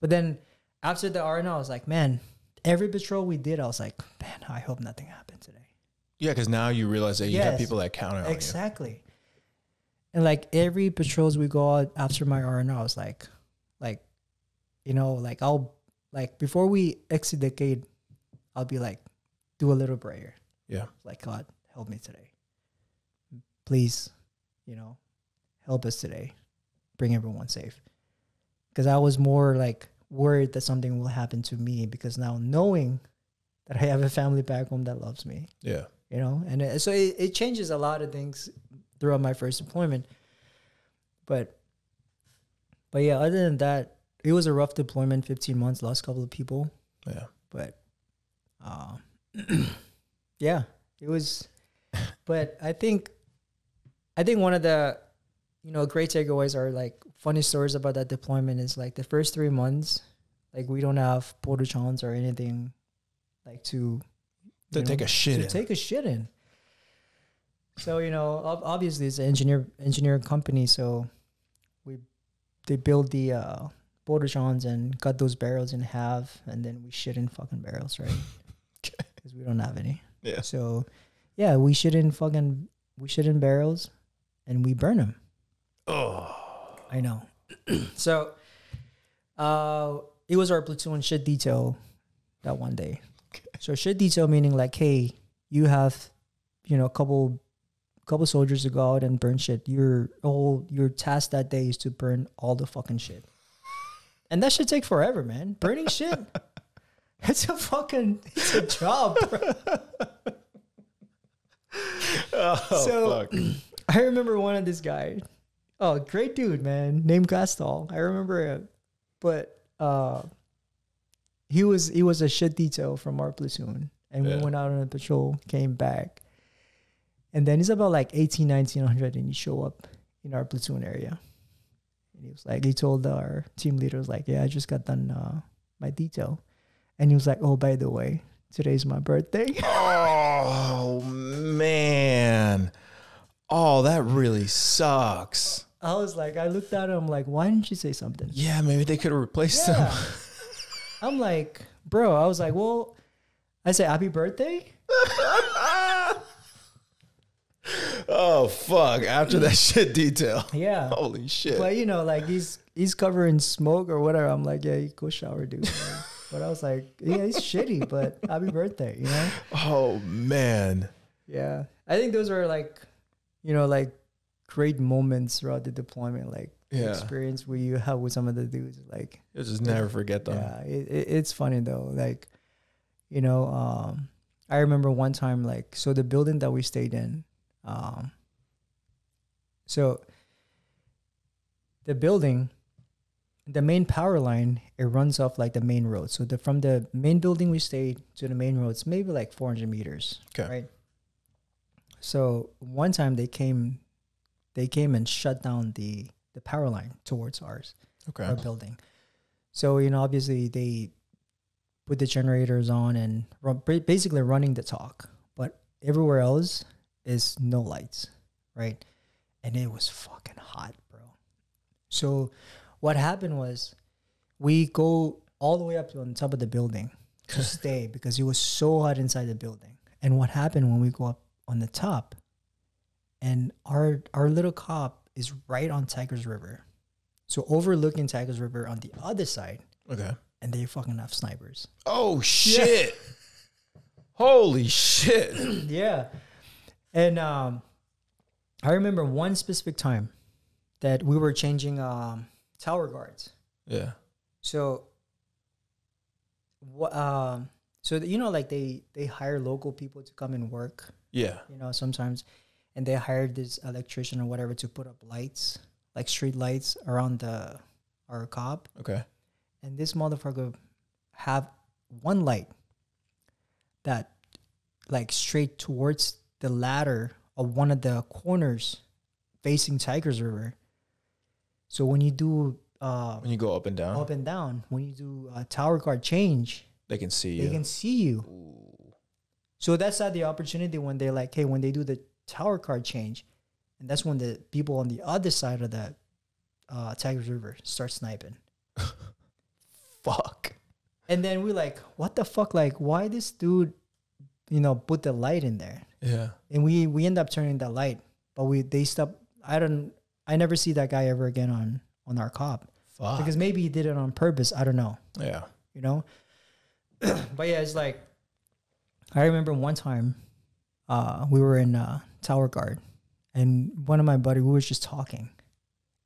But then after the R N O, I was like, man, every patrol we did, I was like, man, I hope nothing happened today. Yeah, because now you realize that you yes, have people that count on exactly. you. Exactly. And, like, every patrols we go out after my R N O, I was like, like, you know, like, I'll, like, before we exit the gate, I'll be like, do a little prayer. Yeah. Like, God, help me today. Please, you know, help us today. Bring everyone safe. Because I was more, like, worried that something will happen to me, because now knowing that I have a family back home that loves me. Yeah. You know, and it, so it, it changes a lot of things throughout my first deployment. But, but yeah, other than that, it was a rough deployment, fifteen months, lost a couple of people. Yeah. But, uh, yeah, it was, but I think, I think one of the, you know, great takeaways are, like, funny stories about that deployment is, like, the first three months, like, we don't have porta-johns or anything, like, to to know, take a shit to in. take a shit in. So, you know, obviously it's an engineer engineering company, so we they build the uh, porta-johns and cut those barrels in half, and then we shit in fucking barrels, right? Because we don't have any. Yeah. So, yeah, we shit in fucking we shit in barrels, and we burn them. Oh, I know. So, uh, it was our platoon shit detail that one day. Okay. So shit detail meaning, like, hey, you have, you know, a couple, couple soldiers to go out and burn shit. Your whole your task that day is to burn all the fucking shit, and that should take forever, man. Burning shit, it's a fucking it's a job, bro. Oh, so, fuck. I remember one of this guy. Oh, great dude, man. Named Gaston. I remember him. But uh, he was he was a shit detail from our platoon. And yeah. we went out on a patrol, came back. And then he's about like eighteen, nineteen hundred, and he show up in our platoon area. And he was like, he told our team leaders, like, yeah, I just got done uh, my detail. And he was like, oh, by the way, today's my birthday. Oh, man. Oh, that really sucks. I was like, I looked at him like, why didn't you say something? Yeah, maybe they could have replaced yeah. them. I'm like, bro, I was like, well, I said, happy birthday? Oh, fuck. After that shit detail. Yeah. Holy shit. But, you know, like, he's he's covering smoke or whatever. I'm like, yeah, you go shower, dude. But I was like, yeah, he's shitty, but happy birthday, you know? Oh, man. Yeah. I think those were, like, you know, like, great moments throughout the deployment, like yeah. the experience we you have with some of the dudes, like you'll just never forget them. Yeah, it, it, it's funny though. Like, you know, um, I remember one time, like, so the building that we stayed in, um, so the building, the main power line, it runs off like the main road. So the from the main building we stayed to the main road, it's maybe like four hundred meters, okay. right? So one time they came, they came and shut down the, the power line towards ours, okay. our building. So, you know, obviously they put the generators on and run, basically running the talk, but everywhere else is no lights, right? And it was fucking hot, bro. So what happened was we go all the way up to on top of the building to stay because it was so hot inside the building. And what happened when we go up on the top, and our our little cop is right on Tigers River, so overlooking Tigers River on the other side. Okay, and they fucking have snipers. Oh shit! Yeah. Holy shit! Yeah, and um, I remember one specific time that we were changing um tower guards. Yeah. So, what um. Uh, So, you know, like they, they hire local people to come and work. Yeah. You know, sometimes. And they hired this electrician or whatever to put up lights, like street lights around the our cop. Okay. and this motherfucker have one light that like straight towards the ladder of one of the corners facing Tigers River. So when you do uh, when you go up and down, up and down, when you do a tower card change, they can see you. They can see you. Ooh. So that's not the opportunity when they're like, hey, when they do the tower card change, and that's when the people on the other side of the uh, Tigers River start sniping. Fuck. And then we're like, what the fuck? Like, why this dude, you know, put the light in there? Yeah. And we we end up turning the light, but we they stop. I don't. I never see that guy ever again on on our cop. Fuck. Because maybe he did it on purpose. I don't know. Yeah. You know. But yeah, it's like, I remember one time, uh, we were in uh, Tower Guard, and one of my buddy, we was just talking,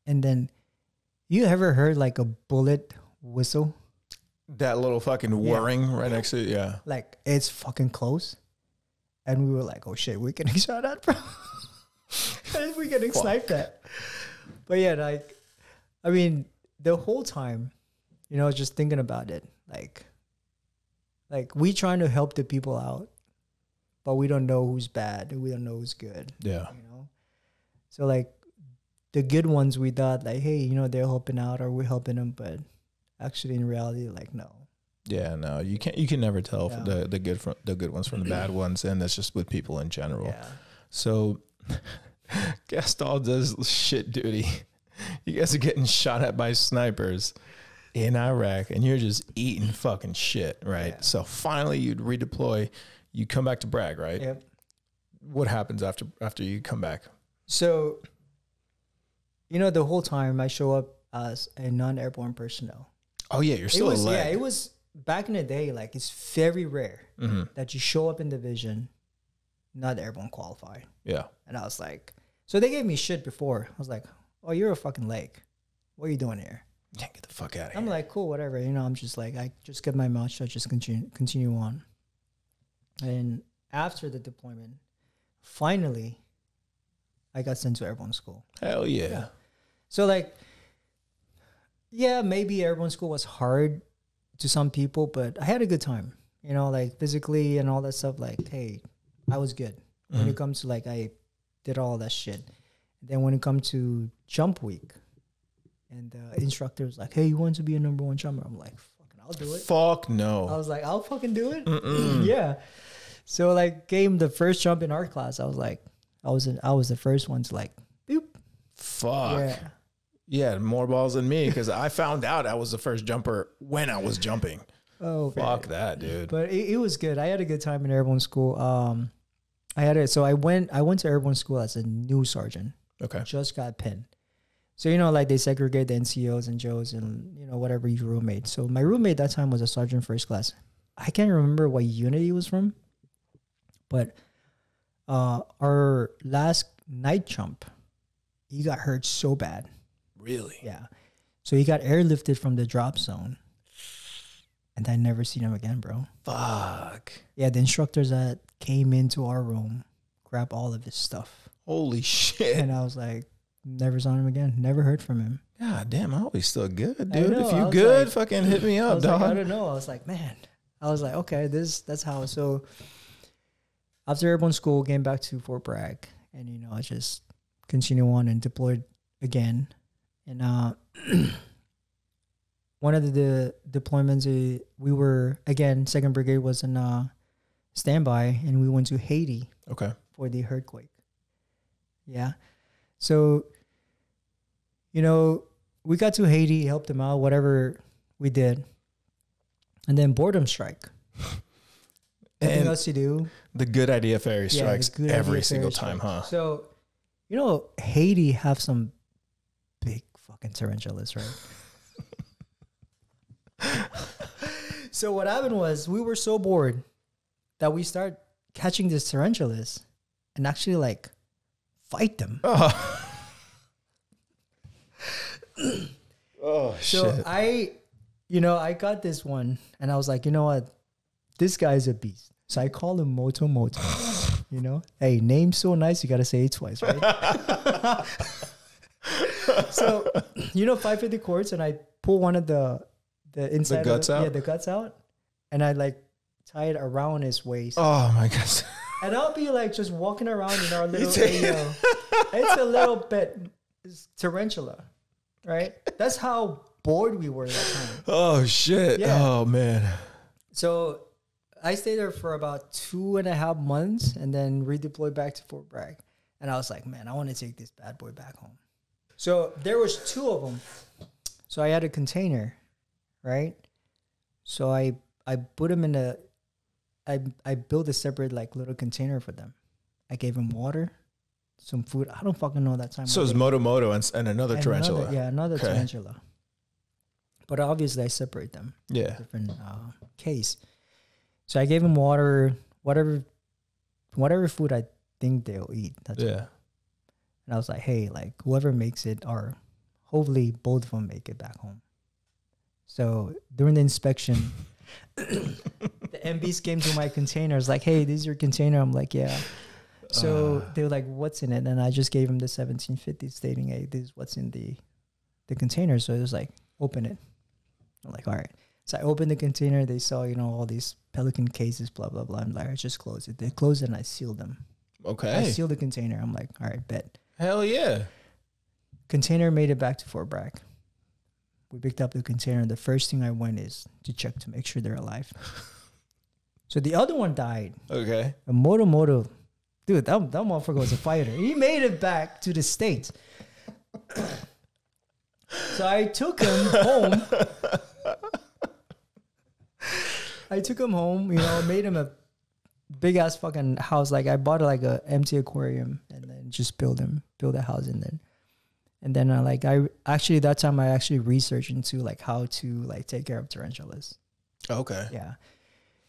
and then, you ever heard like a bullet whistle? That little fucking whirring yeah. right next to it, yeah. Like, it's fucking close. And we were like, oh shit, we're getting shot at, bro. We're getting sniped at. But yeah, like, I mean, the whole time, you know, just thinking about it, like, like we trying to help the people out, but we don't know who's bad. We don't know who's good. Yeah. You know? So like, the good ones, we thought like, hey, you know, they're helping out or we're helping them, but actually in reality, like, no. Yeah, no, you can't, you can never tell yeah. the, the good from the good ones from the bad ones. And that's just with people in general. Yeah. So Gaston does shit duty. You guys are getting shot at by snipers in Iraq and you're just eating fucking shit, right? Yeah. So finally you'd redeploy, you come back to Bragg, right? Yep. What happens after, after you come back? So, you know, the whole time I show up as a non-airborne personnel. Oh yeah, you're still alive. Yeah, it was back in the day. Like, it's very rare mm-hmm. that you show up in division, not airborne qualified. Yeah, and I was like, so they gave me shit before. I was like, oh, you're a fucking lake. What are you doing here? Yeah, get the fuck out of here. I'm like, cool, whatever. You know, I'm just like, I just get my mouth shut, just continue continue on. And after the deployment, finally, I got sent to airborne school. Hell yeah. yeah. So like. Yeah, maybe airborne school was hard to some people, but I had a good time, you know, like physically and all that stuff. Like, hey, I was good. Mm-hmm. When it comes to like, I did all that shit. Then when it comes to jump week, and the instructor was like, hey, you want to be a number one jumper? I'm like, fucking, I'll do it. Fuck no. I was like, I'll fucking do it. Mm-mm. Yeah. So like, came the first jump in our class. I was like, I was in, I was the first one to like, boop. Fuck. Yeah. Yeah, more balls than me because I found out I was the first jumper when I was jumping. Oh, fuck that, dude! But it, it was good. I had a good time in airborne school. Um, I had it. So I went. I went to airborne school as a new sergeant. Okay, just got pinned. So you know, like they segregate the N C Os and Joes and you know whatever your roommate. So my roommate that time was a sergeant first class. I can't remember what unit he was from, but uh, our last night jump, he got hurt so bad. Really? Yeah. So he got airlifted from the drop zone. And I never seen him again, bro. Fuck. Yeah, the instructors that came into our room grabbed all of his stuff. Holy shit. And I was like, never saw him again. Never heard from him. God damn, I hope he's still good, dude. If you good, like, fucking hit me up, I dog. Like, I don't know. I was like, man. I was like, okay, this that's how. So after airborne school, came back to Fort Bragg. And, you know, I just continue on and deployed again. And uh, one of the de deployments, uh, we were, again, second Brigade was in uh, standby, and we went to Haiti okay. for the earthquake. Yeah. So, you know, we got to Haiti, helped them out, whatever we did. And then boredom strike. Nothing else to do. The good idea fairy strikes yeah, every single time, strike. huh? So, you know, Haiti have some... fucking tarantulas, right? So what happened was we were so bored that we start catching these tarantulas and actually like fight them. Oh, oh so shit. I, you know, I got this one and I was like, you know what? This guy's a beast. So I call him Moto Moto, you know? Hey, name's so nice. You got to say it twice, right? So, you know, five fifty courts, and I pull one of the the inside the guts of, out? Yeah, the guts out. And I like tie it around his waist. Oh my gosh. And I'll be like just walking around in our little video. It's a little bit tarantula, right? That's how bored we were that time. Oh shit. Yeah. Oh man. So I stayed there for about two and a half months and then redeployed back to Fort Bragg. And I was like, man, I want to take this bad boy back home. So there was two of them. So I had a container, right? So I I put them in a, I, I built a separate like little container for them. I gave them water, some food. I don't fucking know that time. So it was Moto Moto and, and another and tarantula. Another, yeah, another okay. tarantula. But obviously I separate them. Yeah. Different uh, case. So I gave them water, whatever, whatever food I think they'll eat. That's yeah. It. And I was like, hey, like whoever makes it, or hopefully both of them make it back home. So during the inspection, the M Bs came to my container. It's like, hey, this is your container. I'm like, yeah. So uh, they were like, what's in it? And I just gave them the seventeen fifty stating, hey, this is what's in the, the container. So it was like, open it. I'm like, all right. So I opened the container. They saw, you know, all these pelican cases, blah, blah, blah. I'm like, I just close it. They closed it and I sealed them. Okay. I sealed the container. I'm like, all right, bet. Hell yeah. Container made it back to Fort Bragg. We picked up the container. The first thing I went is to check to make sure they're alive. So the other one died. Okay. A Moto Moto. Dude, that, that motherfucker was a fighter. He made it back to the States. So I took him home. I took him home, you know, made him a big ass fucking house. Like I bought like a empty aquarium and then just build him, build a house in there. And then I like, I actually, that time I actually researched into like how to like take care of tarantulas. Okay. Yeah.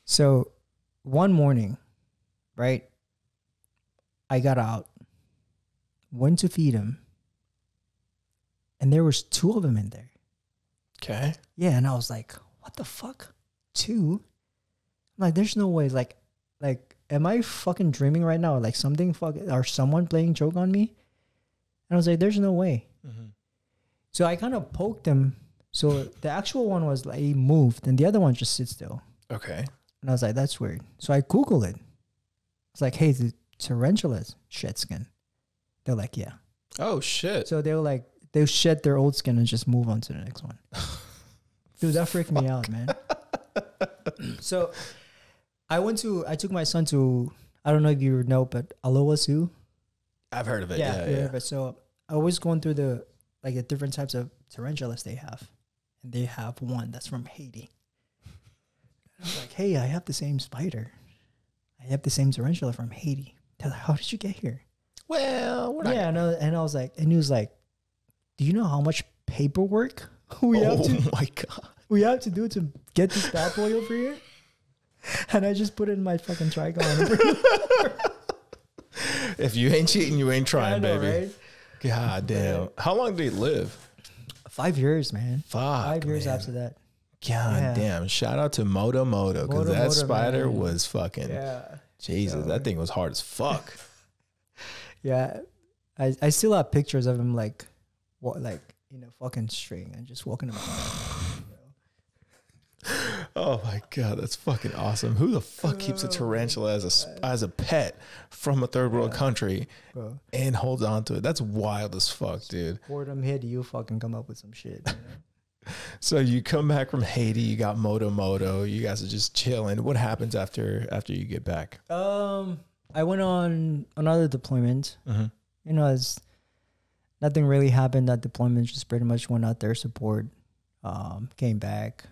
So one morning, right, I got out, went to feed him, and there was two of them in there. Okay. Yeah. And I was like, what the fuck? Two? Like, there's no way. Like, like, am I fucking dreaming right now? Like something fucking, or someone playing joke on me? And I was like, there's no way. Mm-hmm. So I kind of poked him. So the actual one was like, he moved and the other one just sits still. Okay. And I was like, that's weird. So I Googled it. It's like, hey, the tarantulas shed skin. They're like, yeah. Oh, shit. So they were like, they'll shed their old skin and just move on to the next one. Dude, that freaked me out, man. So I went to, I took my son to, I don't know if you know, but Aloha Zoo. I've heard of it. Yeah, yeah, yeah. Heard of it. So I was going through the like the different types of tarantulas they have, and they have one that's from Haiti. I was like, hey, I have the same spider. I have the same tarantula from Haiti. They're like, how did you get here? Well, we're yeah, not. And I was like, and he was like, do you know how much paperwork we oh have to? Oh my god, we have to do to get this bad boy over here. And I just put it in my fucking trigon. If you ain't cheating, you ain't trying, know, baby. Right? God damn. How long did he live? Five years, man. Fuck, Five years man. after that. God yeah. damn. Shout out to Moto Moto. Because that Moto, spider man. was fucking. Yeah. Jesus, so, that thing was hard as fuck. Yeah. I, I still have pictures of him like, what, like, you know, fucking string and just walking around. Oh my god, that's fucking awesome. Who the fuck keeps a tarantula as a as a pet from a third world yeah, country bro. and holds on to it? That's wild as fuck, dude. Boredom hit you, fucking come up with some shit, you know? So you come back from Haiti, you got Moto Moto, you guys are just chilling. What happens after after you get back? Um, I went on another deployment. Mm-hmm. You know, as nothing really happened at deployment, just pretty much went out there, support, um, came back.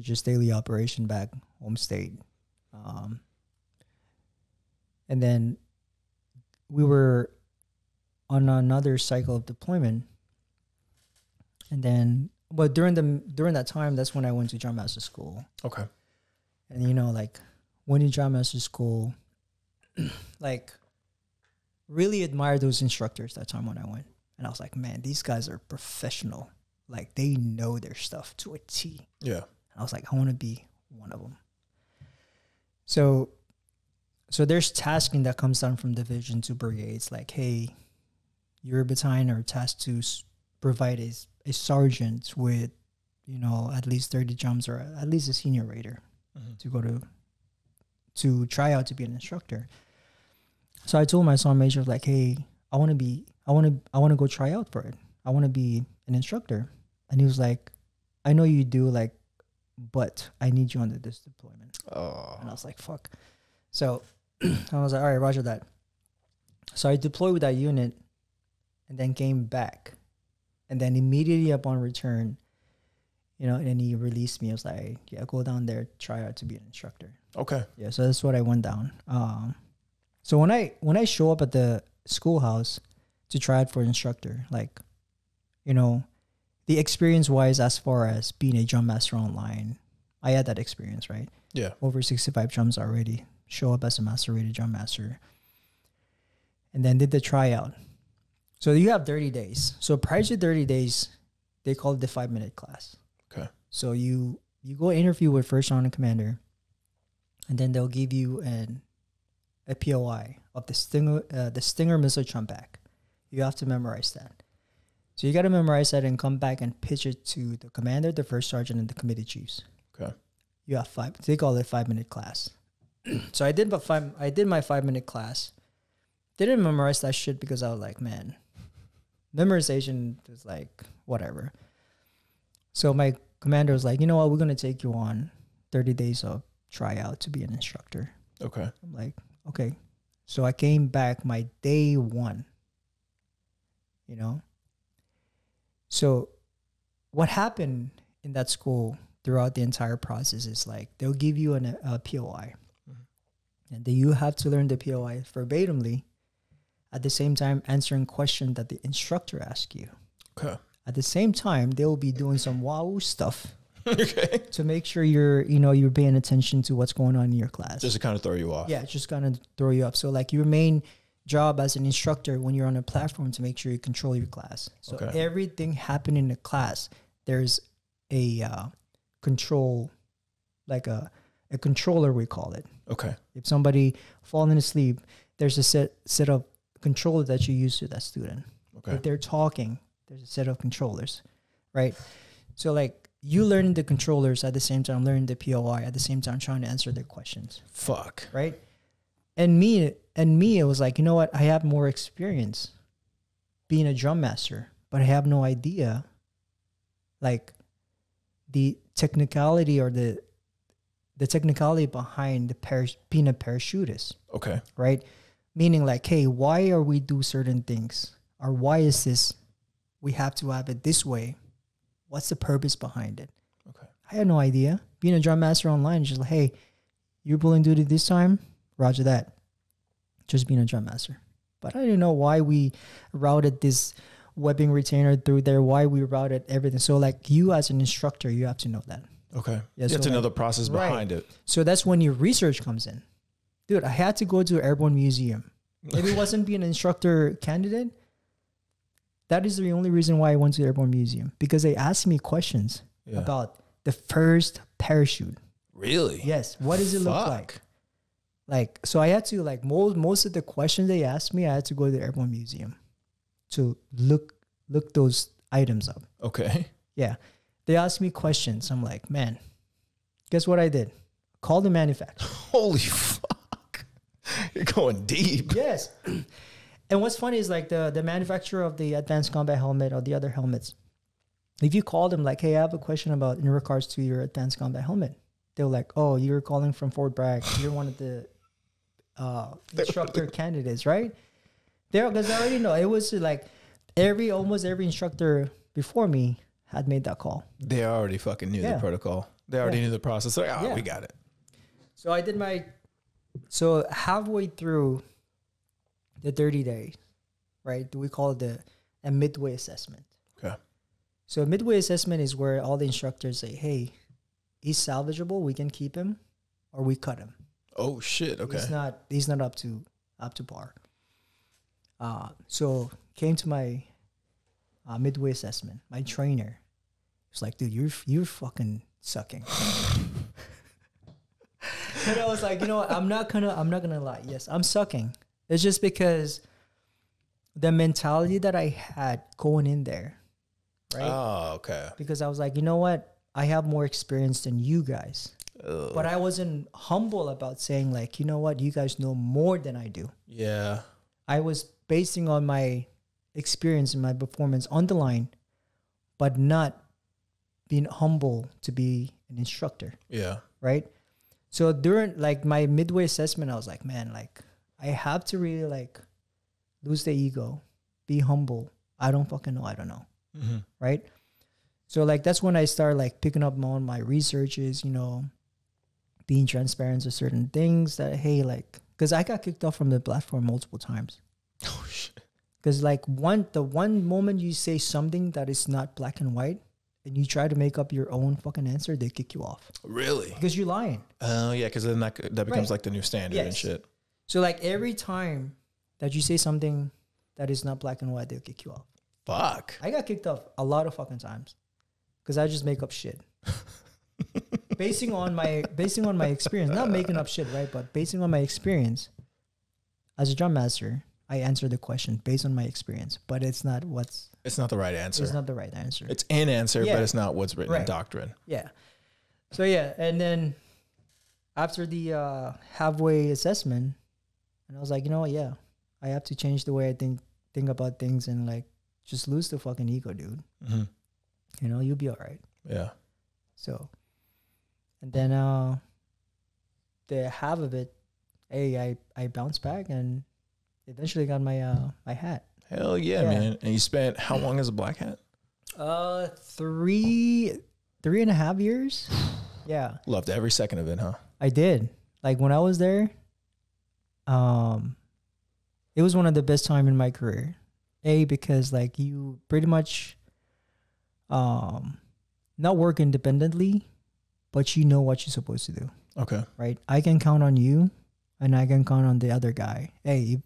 Just daily operation back home state. Um, and then we were on another cycle of deployment. And then, but during the, during that time, that's when I went to Drum Master School. Okay. And you know, like when in Drum Master School, like really admired those instructors that time when I went. And I was like, man, these guys are professional. Like they know their stuff to a T. Yeah. I was like, I want to be one of them. So, so there's tasking that comes down from division to brigades. Like, hey, your battalion are tasked to provide a, a sergeant with you know, at least thirty jumps or at least a senior rater mm-hmm. to go to, to try out to be an instructor. So I told my sergeant major, like, hey, I want to be, I want to, I want to go try out for it. I want to be an instructor. And he was like, I know you do, like, but I need you under this deployment. Oh. And I was like, fuck. So I was like, all right, roger that. So I deployed with that unit and then came back. And then immediately upon return, you know, and then he released me. I was like, yeah, go down there, try out to be an instructor. Okay. Yeah, so that's what I went down. Um, so when I when I show up at the schoolhouse to try out for an instructor, like, you know, the experience-wise, as far as being a drum master online, I had that experience, right? Yeah. Over sixty-five drums already. Show up as a master-rated drum master. And then did the tryout. So you have thirty days. So prior to thirty days, they call it the five-minute class. Okay. So you you go interview with First Sergeant Commander, and then they'll give you an a P O I of the Stinger, uh, the Stinger missile jump back. You have to memorize that. So you got to memorize that and come back and pitch it to the commander, the first sergeant, and the committee chiefs. Okay. You have five. They call it five minute class. So I did, but five. I did my five minute class. Didn't memorize that shit because I was like, man, memorization is like whatever. So my commander was like, you know what? We're gonna take you on thirty days of tryout to be an instructor. Okay. I'm like, okay. So I came back my day one. You know. So what happened in that school throughout the entire process is like they'll give you an, a P O I. Mm-hmm. And then you have to learn the P O I verbatimly at the same time answering questions that the instructor asks you. Okay. At the same time, they'll be doing some wow stuff okay. to make sure you're, you know, you're paying attention to what's going on in your class. Just to kind of throw you off. Yeah, just kind of throw you off. So like your main job as an instructor when you're on a platform to make sure you control your class. So okay. everything happened in the class. There's a uh, control, like a, a controller, we call it. Okay. If somebody falling asleep, there's a set, set of controller that you use to that student. Okay. If they're talking, there's a set of controllers, right? So like you learning the controllers at the same time, learning the P O I at the same time, trying to answer their questions. Fuck. Right? And me, and me, it was like, you know what? I have more experience being a drum master, but I have no idea, like, the technicality or the the technicality behind the parach- being a parachutist. Okay. Right? Meaning, like, hey, why are we do certain things? Or why is this? We have to have it this way. What's the purpose behind it? Okay. I had no idea. Being a drum master online, just like, hey, you're pulling duty this time. Roger that. Just being a drum master. But I didn't know why we routed this webbing retainer through there, why we routed everything. So like you as an instructor, you have to know that. Okay. Yeah, so it's another like, process behind right. it. So that's when your research comes in. Dude, I had to go to an airborne museum. If it wasn't being an instructor candidate, that is the only reason why I went to the airborne museum. Because they asked me questions yeah. about the first parachute. Really? Yes. What does it Fuck. look like? Like, so I had to, like, most most of the questions they asked me, I had to go to the Airborne Museum to look look those items up. Okay. Yeah. They asked me questions. I'm like, man, guess what I did? Call the manufacturer. Holy fuck. You're going deep. Yes. And what's funny is, like, the, the manufacturer of the advanced combat helmet or the other helmets, if you call them, like, hey, I have a question about in regards to your advanced combat helmet. They're like, oh, you're calling from Fort Bragg. You're one of the uh, instructor candidates, right? There, because I already know it was like every almost every instructor before me had made that call. They already fucking knew yeah. the protocol. They already yeah. knew the process. They're like, oh, yeah. we got it. So I did my so halfway through the thirty days, right? We call it the a midway assessment. Okay. So a midway assessment is where all the instructors say, hey, he's salvageable. We can keep him, or we cut him. Oh shit! Okay, he's not. He's not up to up to par. Uh, so came to my uh, midway assessment. My trainer was like, "Dude, you're you're fucking sucking." And I was like, "You know what? I'm not gonna. I'm not gonna lie. Yes, I'm sucking. It's just because the mentality that I had going in there, right? Oh, okay. Because I was like, you know what? I have more experience than you guys. Ugh. But I wasn't humble about saying like, you know what, you guys know more than I do. Yeah. I was basing on my experience and my performance on the line, but not being humble to be an instructor. Yeah. Right? So during like my midway assessment, I was like, man, like I have to really like lose the ego, be humble. I don't fucking know. I don't know. Mm-hmm. Right? So like that's when I started like picking up my own my researches, you know, being transparent to certain things that, hey, like, because I got kicked off from the platform multiple times. Oh shit. Because like one the one moment you say something that is not black and white and you try to make up your own fucking answer, they kick you off. Really? Because you're lying. Oh uh, yeah, because then that that becomes right. like the new standard yes. and shit. So like every time that you say something that is not black and white, they'll kick you off. Fuck. I got kicked off a lot of fucking times. Because I just make up shit. basing on my basing on my experience. Not making up shit, right? But basing on my experience as a drum master, I answer the question based on my experience. But it's not what's It's not the right answer. It's not the right answer. It's an answer, yeah. but it's not what's written right. in doctrine. Yeah. So yeah, and then after the uh, halfway assessment, and I was like, you know what, yeah. I have to change the way I think think about things and like just lose the fucking ego, dude. Mm-hmm. You know, you'll be all right. Yeah. So, and then uh, the half of it, hey, I, I bounced back and eventually got my uh, my hat. Hell yeah, yeah, man. And you spent how long as a black hat? Uh, three, three and a half years. Yeah. Loved every second of it, huh? I did. Like when I was there, um, it was one of the best time in my career. A, because like you pretty much... Um, not work independently, but you know what you're supposed to do. Okay. Right? I can count on you and I can count on the other guy. Hey,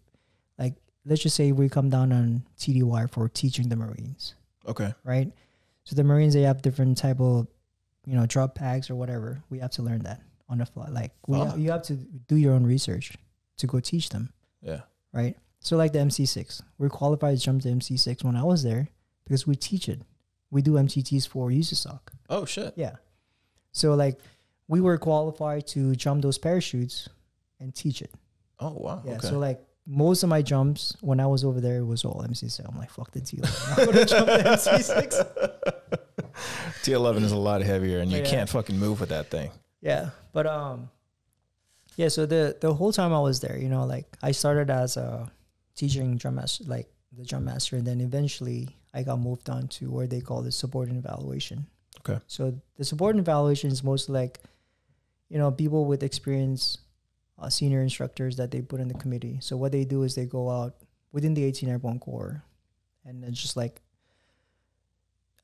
like, let's just say we come down on T D Y for teaching the Marines. Okay. Right? So the Marines, they have different type of, you know, drop packs or whatever. We have to learn that on the fly. Like, we oh. ha you have to do your own research to go teach them. Yeah. Right? So like the M C six. We're qualified to jump to M C six when I was there because we teach it. We do M T Ts for U S A S O C. Oh, shit. Yeah. So, like, we were qualified to jump those parachutes and teach it. Oh, wow. Yeah, okay. So, like, most of my jumps when I was over there was all M C six. I'm like, fuck the T eleven. I'm going to jump the M C six. T eleven is a lot heavier, and you yeah. can't fucking move with that thing. Yeah. But, um, yeah, so the, the whole time I was there, you know, like, I started as a teaching drum master, like, the drum master, and then eventually... I got moved on to where they call the subordinate evaluation. Okay. So the subordinate evaluation is mostly like, you know, people with experience, uh, senior instructors that they put in the committee. So what they do is they go out within the eighteen Airborne Corps and then just like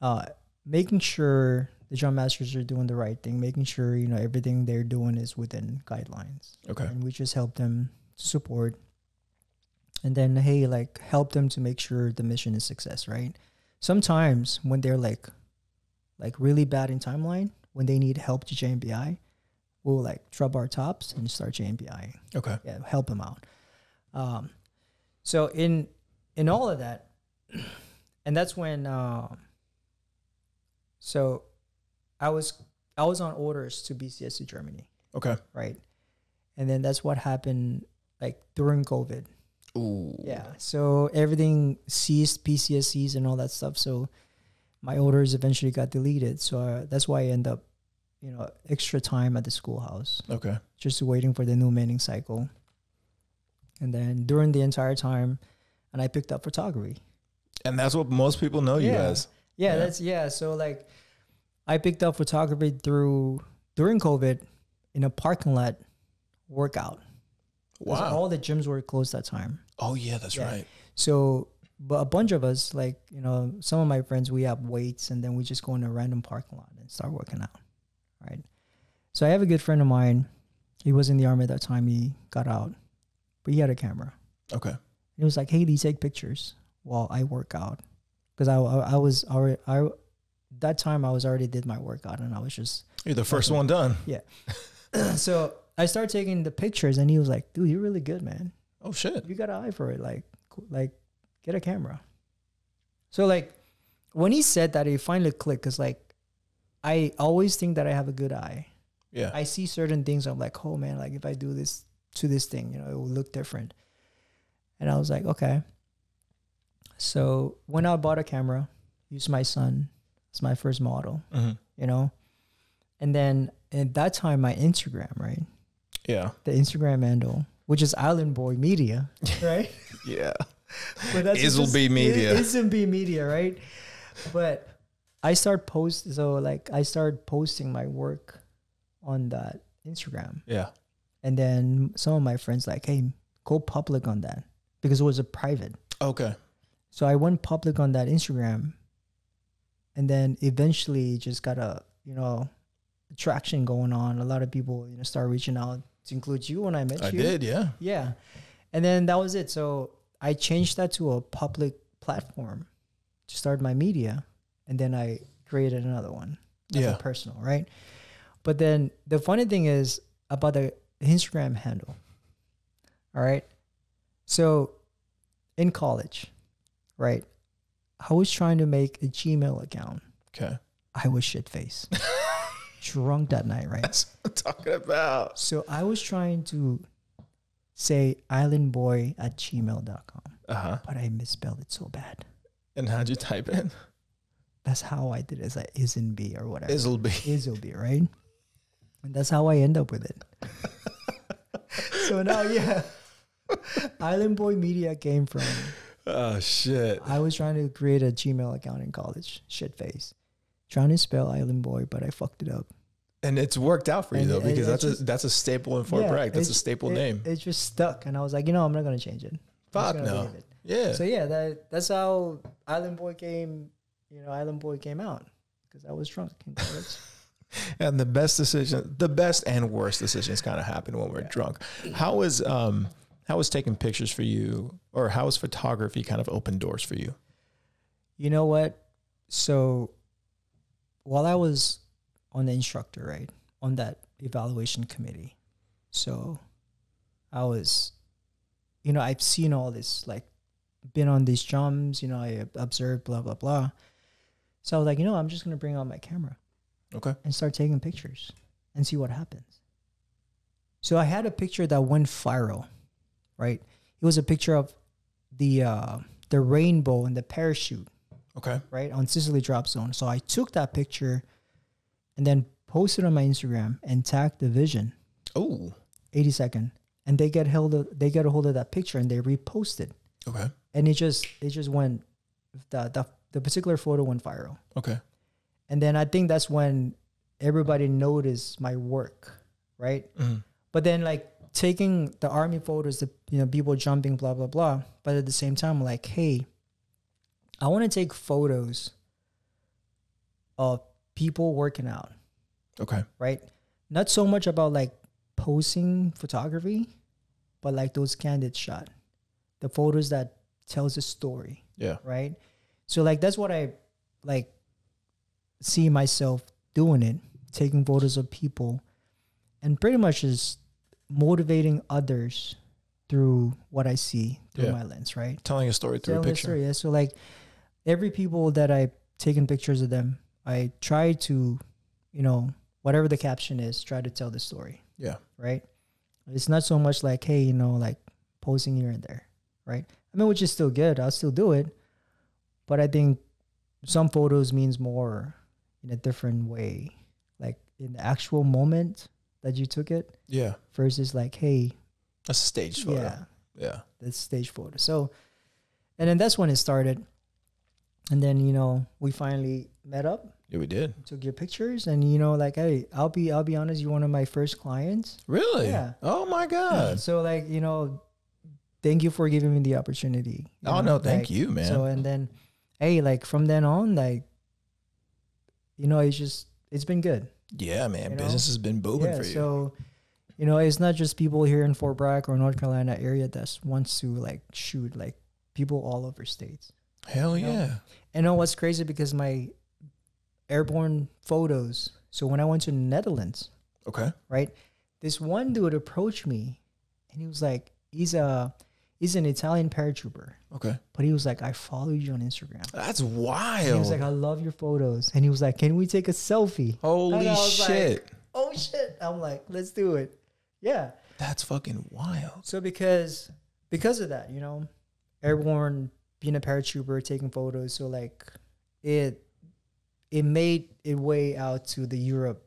uh, making sure the drum masters are doing the right thing, making sure, you know, everything they're doing is within guidelines. Okay. And we just help them to support. And then, hey, like, help them to make sure the mission is success, right? Sometimes when they're, like, like really bad in timeline, when they need help to J M B I, we'll, like, drop our tops and start J M B I. Okay. Yeah, help them out. Um, so in in all of that, and that's when, uh, so I was, I was on orders to B C S to Germany. Okay. Right? And then that's what happened, like, during COVID. Ooh. Yeah, so everything ceased, P C S Cs and all that stuff. So my orders eventually got deleted. So uh, that's why I end up, you know, extra time at the schoolhouse. Okay. Just waiting for the new manning cycle. And then during the entire time, and I picked up photography. And that's what most people know yeah. you as. Yeah, yeah, that's, yeah. So like I picked up photography through, during COVID in a parking lot workout. Wow. All the gyms were closed that time. Oh, yeah, that's yeah. right. So, but a bunch of us, like, you know, some of my friends, we have weights, and then we just go in a random parking lot and start working out, right? So I have a good friend of mine. He was in the Army at that time. He got out, but he had a camera. Okay. And he was like, hey, Lee, take pictures while I work out. Because I, I, I was already, I, that time I was already did my workout, and I was just. You're the first one done. Yeah. So. I started taking the pictures, and he was like, dude, you're really good, man. Oh, shit. You got an eye for it. Like, like, get a camera. So, like, when he said that, it finally clicked because, like, I always think that I have a good eye. Yeah. I see certain things. I'm like, oh man, like if I do this to this thing, you know, it will look different. And I was like, okay. So when I bought a camera, used my son as my first model, mm-hmm. you know, and then at that time, my Instagram, right? Yeah. The Instagram handle, which is Island Boy Media, right? Yeah. But that's Isleby Media. Isleby Media, right? But I start post, so like I start posting my work on that Instagram. Yeah. And then some of my friends like, hey, go public on that, because it was a private. Okay. So I went public on that Instagram, and then eventually just got a, you know, attraction going on. A lot of people, you know, start reaching out, to include you when I met I you. I did, yeah. Yeah. And then that was it. So I changed that to a public platform to start my media. And then I created another one. Yeah. As a personal, right? But then the funny thing is about the Instagram handle. All right. So in college, right? I was trying to make a Gmail account. Okay. I was shit faced. Drunk that night, right? That's what I'm talking about. So I was trying to say islandboy at gmail dot com. Uh-huh. But I misspelled it so bad. And how'd you type it? That's how I did it. It's like Isleby or whatever. Isleby. Isleby, right? And that's how I end up with it. So now, yeah. Island Boy Media came from. Oh, shit. I was trying to create a Gmail account in college. Shit face. Trying to spell Island Boy, but I fucked it up. And it's worked out for you, and though, because that's just, a that's a staple in Fort yeah, Bragg. That's a staple it, name. It just stuck. And I was like, you know, I'm not going to change it. Fuck no. It. Yeah. So, yeah, that that's how Island Boy came. You know, Island Boy came out because I was drunk. And the best decision, the best and worst decisions kind of happen when we're yeah. drunk. How was, um, how was taking pictures for you, or how was photography kind of open doors for you? You know what? So while I was on the instructor, right, on that evaluation committee, so I was, you know, I've seen all this, like been on these jumps, you know, I observed blah, blah, blah. So I was like, you know, I'm just going to bring out my camera. Okay. And start taking pictures and see what happens. So I had a picture that went viral, right? It was a picture of the uh, the rainbow and the parachute. Okay. Right? On Sicily Drop Zone. So I took that picture and then posted on my Instagram and tagged the vision. Oh. eighty-second. And they get held of, they get a hold of that picture and they reposted. Okay. And it just it just went the the The particular photo went viral. Okay. And then I think that's when everybody noticed my work, right? Mm-hmm. But then like taking the army photos, the, you know, people jumping, blah, blah, blah. But at the same time, like, hey, I want to take photos of people working out. Okay. Right? Not so much about like posing photography, but like those candid shots, the photos that tells a story. Yeah. Right? So like that's what I like see myself doing, it taking photos of people and pretty much just motivating others through what I see through yeah. my lens, right? Telling a story through telling a picture. A story, yeah. So like every people that I've taken pictures of them, I try to, you know, whatever the caption is, try to tell the story. Yeah. Right? It's not so much like, hey, you know, like posing here and there, right? I mean, which is still good. I'll still do it. But I think some photos means more in a different way, like in the actual moment that you took it. Yeah. Versus like, hey. A stage photo. Yeah. Yeah. That's stage photo. So, and then that's when it started. And then, you know, we finally met up. Yeah, we did. Took your pictures and, you know, like, hey, I'll be, I'll be honest, you're one of my first clients. Really? Yeah. Oh my God. Yeah. So like, you know, thank you for giving me the opportunity. Oh know? no, thank like, you, man. So, and then, hey, like from then on, like, you know, it's just, it's been good. Yeah, man. You business know? has been booming yeah, for you. So, you know, it's not just people here in Fort Bragg or North Carolina area that wants to like shoot, like people all over states. Hell you know? yeah. And know what's crazy, because my airborne photos. So when I went to the Netherlands, okay, right, this one dude approached me and he was like, he's a, He's an Italian paratrooper. Okay. But he was like, I follow you on Instagram. That's wild. And he was like, I love your photos. And he was like, can we take a selfie? Holy shit. Like, oh, shit. I'm like, let's do it. Yeah. That's fucking wild. So because because of that, you know, airborne, being a paratrooper, taking photos. So like it it made it way out to the Europe,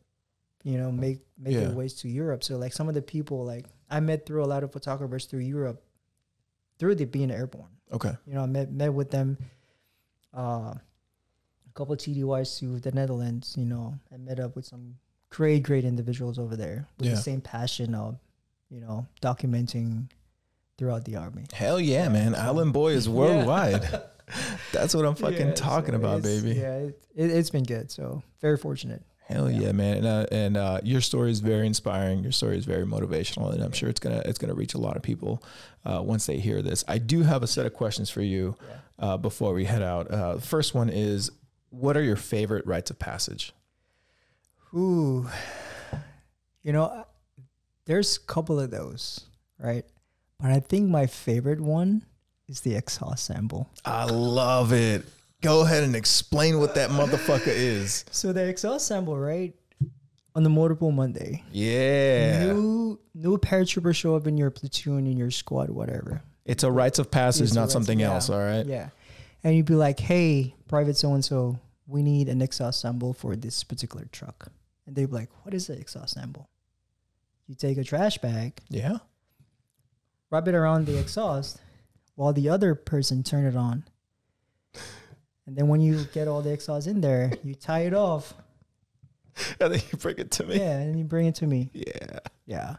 you know, make, make yeah. it ways to Europe. So like some of the people like I met through a lot of photographers through Europe. Through the being airborne. Okay. You know, I met, met with them. Uh, a couple of T D Ys to the Netherlands, you know. I met up with some great, great individuals over there with yeah. the same passion of, you know, documenting throughout the Army. Hell yeah, yeah man. So, Island Boy is worldwide. Yeah. That's what I'm fucking yeah, talking so about, baby. Yeah, it, it, it's been good. So very fortunate. Hell yeah, yeah man. And, uh, and uh, your story is very inspiring. Your story is very motivational. And I'm sure it's going to it's gonna reach a lot of people uh, once they hear this. I do have a set of questions for you uh, before we head out. Uh, the first one is, what are your favorite rites of passage? Ooh. You know, there's a couple of those, right? But I think my favorite one is the exhaust sample. I love it. Go ahead and explain what that motherfucker is. So the exhaust sample, right? On the motorpool Monday. Yeah. New new paratroopers show up in your platoon, in your squad, whatever. It's a rites of passage, it's not something of, else, yeah. all right? Yeah. And you'd be like, hey, Private so-and-so, we need an exhaust sample for this particular truck. And they'd be like, what is the exhaust sample? You take a trash bag. Yeah. Wrap it around the exhaust while the other person turn it on. And then when you get all the exhausts in there, you tie it off. And then you bring it to me. Yeah, and you bring it to me. Yeah. Yeah.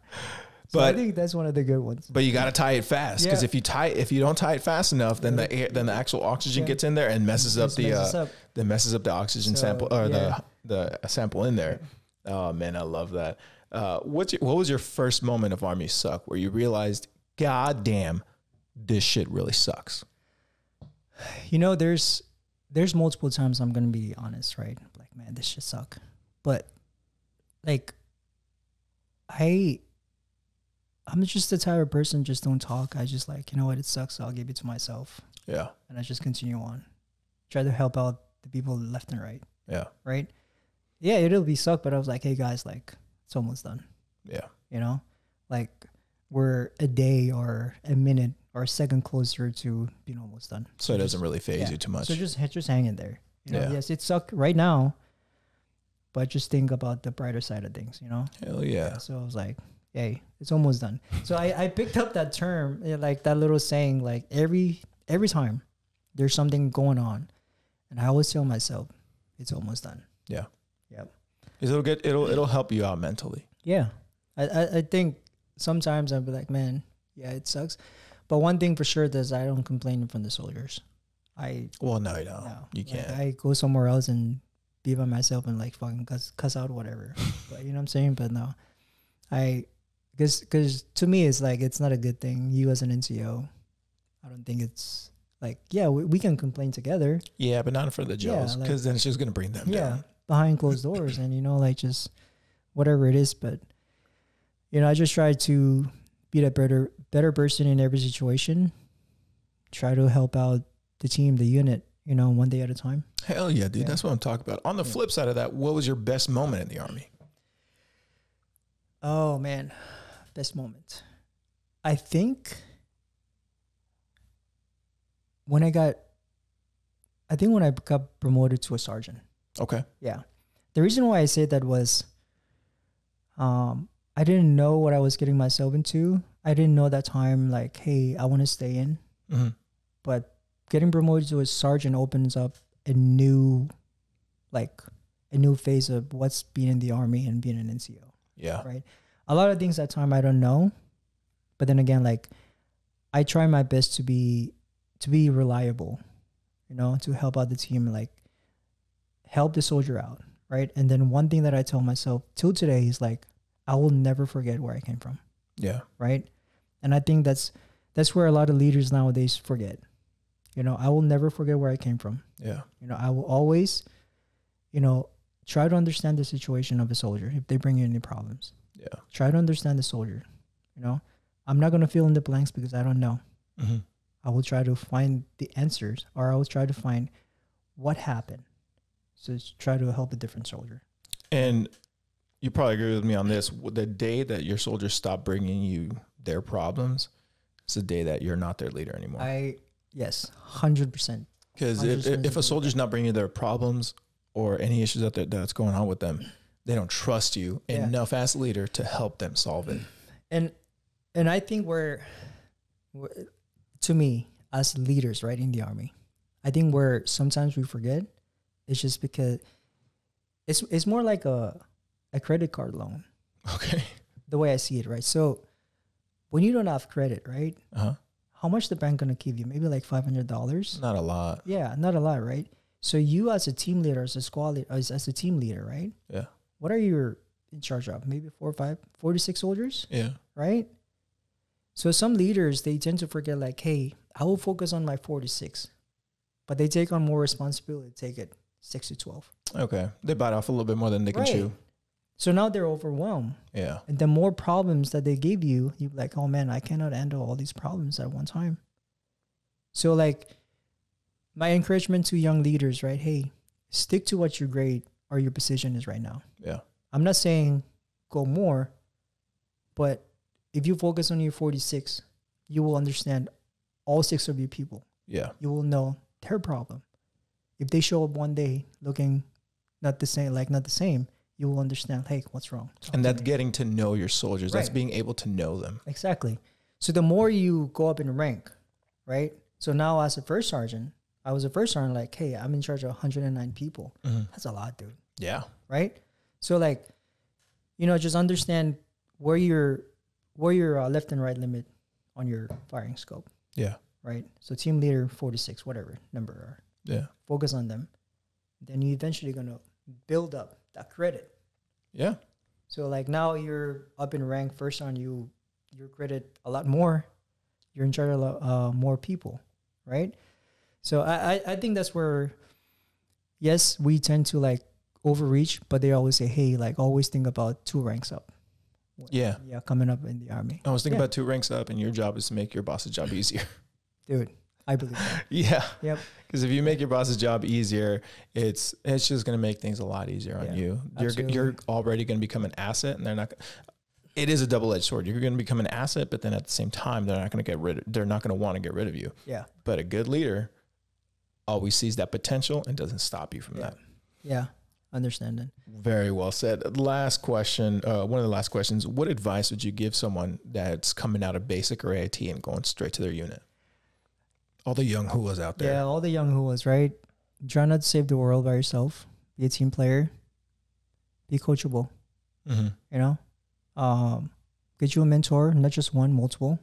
So but I think that's one of the good ones. But you got to tie it fast because yeah. if you tie if you don't tie it fast enough, then yeah. the air, then the actual oxygen yeah. gets in there and messes up the messes uh, up. then messes up the oxygen so, sample or yeah. the the sample in there. Yeah. Oh man, I love that. Uh, what's your, what was your first moment of Army suck where you realized, God damn, this shit really sucks? You know, there's. There's multiple times I'm going to be honest, right? Like, man, this shit suck. But, like, I, I'm just the type of person, just don't talk. I just like, you know what, it sucks, so I'll give it to myself. Yeah. And I just continue on. Try to help out the people left and right. Yeah. Right? Yeah, it'll be suck, but I was like, hey, guys, like, it's almost done. Yeah. You know? Like, we're a day or a minute or a second closer to being almost done. So, so it doesn't just, really phase yeah. you too much. So just, just hang in there. You know? Yeah. Yes, it sucked right now, but just think about the brighter side of things, you know? Hell yeah. So I was like, hey, it's almost done. So I, I picked up that term, like that little saying, like every every time there's something going on. And I always tell myself, it's almost done. Yeah. Yep. It'll get, it'll, it'll help you out mentally. Yeah. I, I, I think, sometimes I'll be like, man, yeah, it sucks. But one thing for sure is I don't complain from the soldiers. I Well, no, you don't. No. You can't. Like, I go somewhere else and be by myself and, like, fucking cuss, cuss out whatever. But you know what I'm saying? But no. I guess because to me, it's like it's not a good thing. You as an N C O, I don't think it's like, yeah, we, we can complain together. Yeah, but not in front of the Joes because yeah, like, then it's just going to bring them yeah, down. Yeah, behind closed doors and, you know, like just whatever it is. But you know, I just try to be a better better person in every situation. Try to help out the team, the unit, you know, one day at a time. Hell yeah, dude. Yeah. That's what I'm talking about. On the yeah. flip side of that, what was your best moment in the Army? Oh, man. Best moment. I think when I got, I think when I got promoted to a sergeant. Okay. Yeah. The reason why I say that was, um, I didn't know what I was getting myself into. I didn't know that time, like, hey, I want to stay in. Mm-hmm. But getting promoted to a sergeant opens up a new, like, a new phase of what's being in the Army and being an N C O. Yeah. Right? A lot of things that time I don't know. But then again, like, I try my best to be, to be reliable, you know, to help out the team, like, help the soldier out, right? And then one thing that I tell myself till today is, like, I will never forget where I came from. Yeah. Right. And I think that's, that's where a lot of leaders nowadays forget, you know, I will never forget where I came from. Yeah. You know, I will always, you know, try to understand the situation of a soldier. If they bring you any problems, yeah, try to understand the soldier, you know, I'm not going to fill in the blanks because I don't know. Mm-hmm. I will try to find the answers, or I will try to find what happened. So it's try to help a different soldier. And you probably agree with me on this. The day that your soldiers stop bringing you their problems, it's the day that you're not their leader anymore. I yes, one hundred percent. Because if, if a soldier's not bringing you their problems or any issues that that's going on with them, they don't trust you yeah. enough as a leader to help them solve it. And and I think we're, we're to me, as leaders, right, in the Army, I think where sometimes we forget, it's just because it's it's more like a a credit card loan. Okay. The way I see it, right? So when you don't have credit, right? Uh-huh. How much the bank gonna give you? Maybe like five hundred dollars? Not a lot. Yeah, not a lot, right? So you as a team leader, as a squad leader, as, as a team leader, right? Yeah. What are you in charge of? Maybe four or five, four to six soldiers? Yeah. Right? So some leaders, they tend to forget like, hey, I will focus on my four to six. But they take on more responsibility, take it six to twelve. Okay. They bite off a little bit more than they right. can chew. So now they're overwhelmed. Yeah. And the more problems that they give you, you're like, oh man, I cannot handle all these problems at one time. So like my encouragement to young leaders, right? Hey, stick to what your grade or your position is right now. Yeah. I'm not saying go more, but if you focus on your forty-six, you will understand all six of your people. Yeah. You will know their problem. If they show up one day looking not the same, like not the same, you will understand, hey, what's wrong? Talk and that's me. Getting to know your soldiers. Right. That's being able to know them. Exactly. So the more you go up in rank, right? So now as a first sergeant, I was a first sergeant, like, hey, I'm in charge of one hundred nine people. Mm-hmm. That's a lot, dude. Yeah. Right? So like, you know, just understand where your, where your uh, left and right limit on your firing scope. Yeah. Right? So team leader, forty-six, whatever number are. Yeah. Focus on them. Then you eventually going to build up that credit. Yeah. So like now you're up in rank first on you, your credit a lot more. You're in charge of uh, more people, right? So I, I, I think that's where, yes, we tend to like overreach, but they always say, hey, like always think about two ranks up. Yeah. Yeah, coming up in the Army. I was thinking yeah. about two ranks up, and your job is to make your boss's job easier. Dude. I believe that. Yeah. Yep. Because if you make your boss's job easier, it's it's just going to make things a lot easier on yeah, you. Absolutely. You're you're already going to become an asset, and they're not. It is a double-edged sword. You're going to become an asset, but then at the same time, they're not going to get rid. Of, they're not going to want to get rid of you. Yeah. But a good leader always sees that potential and doesn't stop you from yeah. that. Yeah. Understanding. Very well said. Last question. Uh, one of the last questions. What advice would you give someone that's coming out of basic or A I T and going straight to their unit? All the young hoolas out there. Yeah, all the young hoolas, right? Try not to save the world by yourself. Be a team player. Be coachable. Mm-hmm. You know? Um, get you a mentor, not just one, multiple.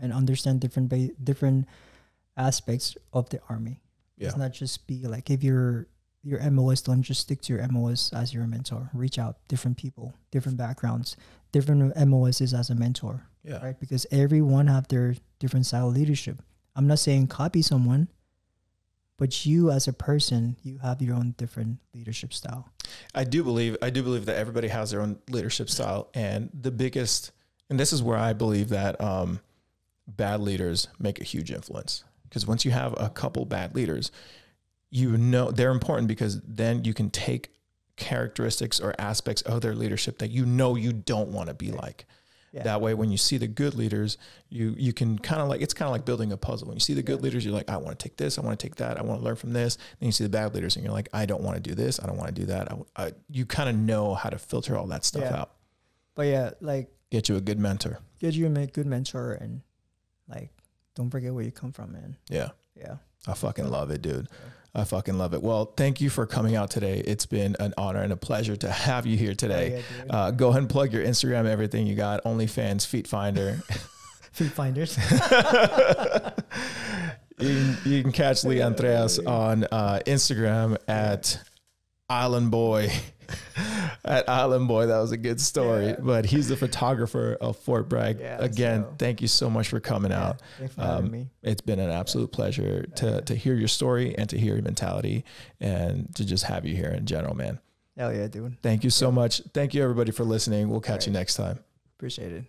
And understand different ba different aspects of the Army. Yeah. It's not just be like, if you're your M O S, don't just stick to your M O S as your mentor. Reach out, different people, different backgrounds, different M O Ss as a mentor. Yeah. Right? Because everyone have their different style of leadership. I'm not saying copy someone, but you as a person, you have your own different leadership style. I do believe, I do believe that everybody has their own leadership style. And the biggest, and this is where I believe that um, bad leaders make a huge influence. Because once you have a couple bad leaders, you know, they're important because then you can take characteristics or aspects of their leadership that you know you don't want to be like. Yeah. That way, when you see the good leaders, you you can kind of like, it's kind of like building a puzzle. When you see the good yeah. leaders, you're like, I want to take this, I want to take that, I want to learn from this. Then you see the bad leaders and you're like, I don't want to do this, I don't want to do that. I, I, you kind of know how to filter all that stuff yeah. out. But yeah, like. Get you a good mentor. Get you a good mentor and like, don't forget where you come from, man. Yeah. Yeah. I fucking love it, dude. Yeah. I fucking love it. Well, thank you for coming out today. It's been an honor and a pleasure to have you here today. Oh, yeah, uh, go ahead and plug your Instagram, everything you got, OnlyFans, Feet Finder. Feet Finders. you, you can catch Lee Andreas on uh, Instagram at Island Boy. At Island Boy, that was a good story. Yeah. But he's the photographer of Fort Bragg. Yeah, Again, so. thank you so much for coming yeah, out. Thanks for um, having me. It's been an absolute yeah. pleasure to, yeah. to hear your story and to hear your mentality and to just have you here in general, man. Hell yeah, dude. Thank you so yeah. much. Thank you, everybody, for listening. We'll catch right. you next time. Appreciate it.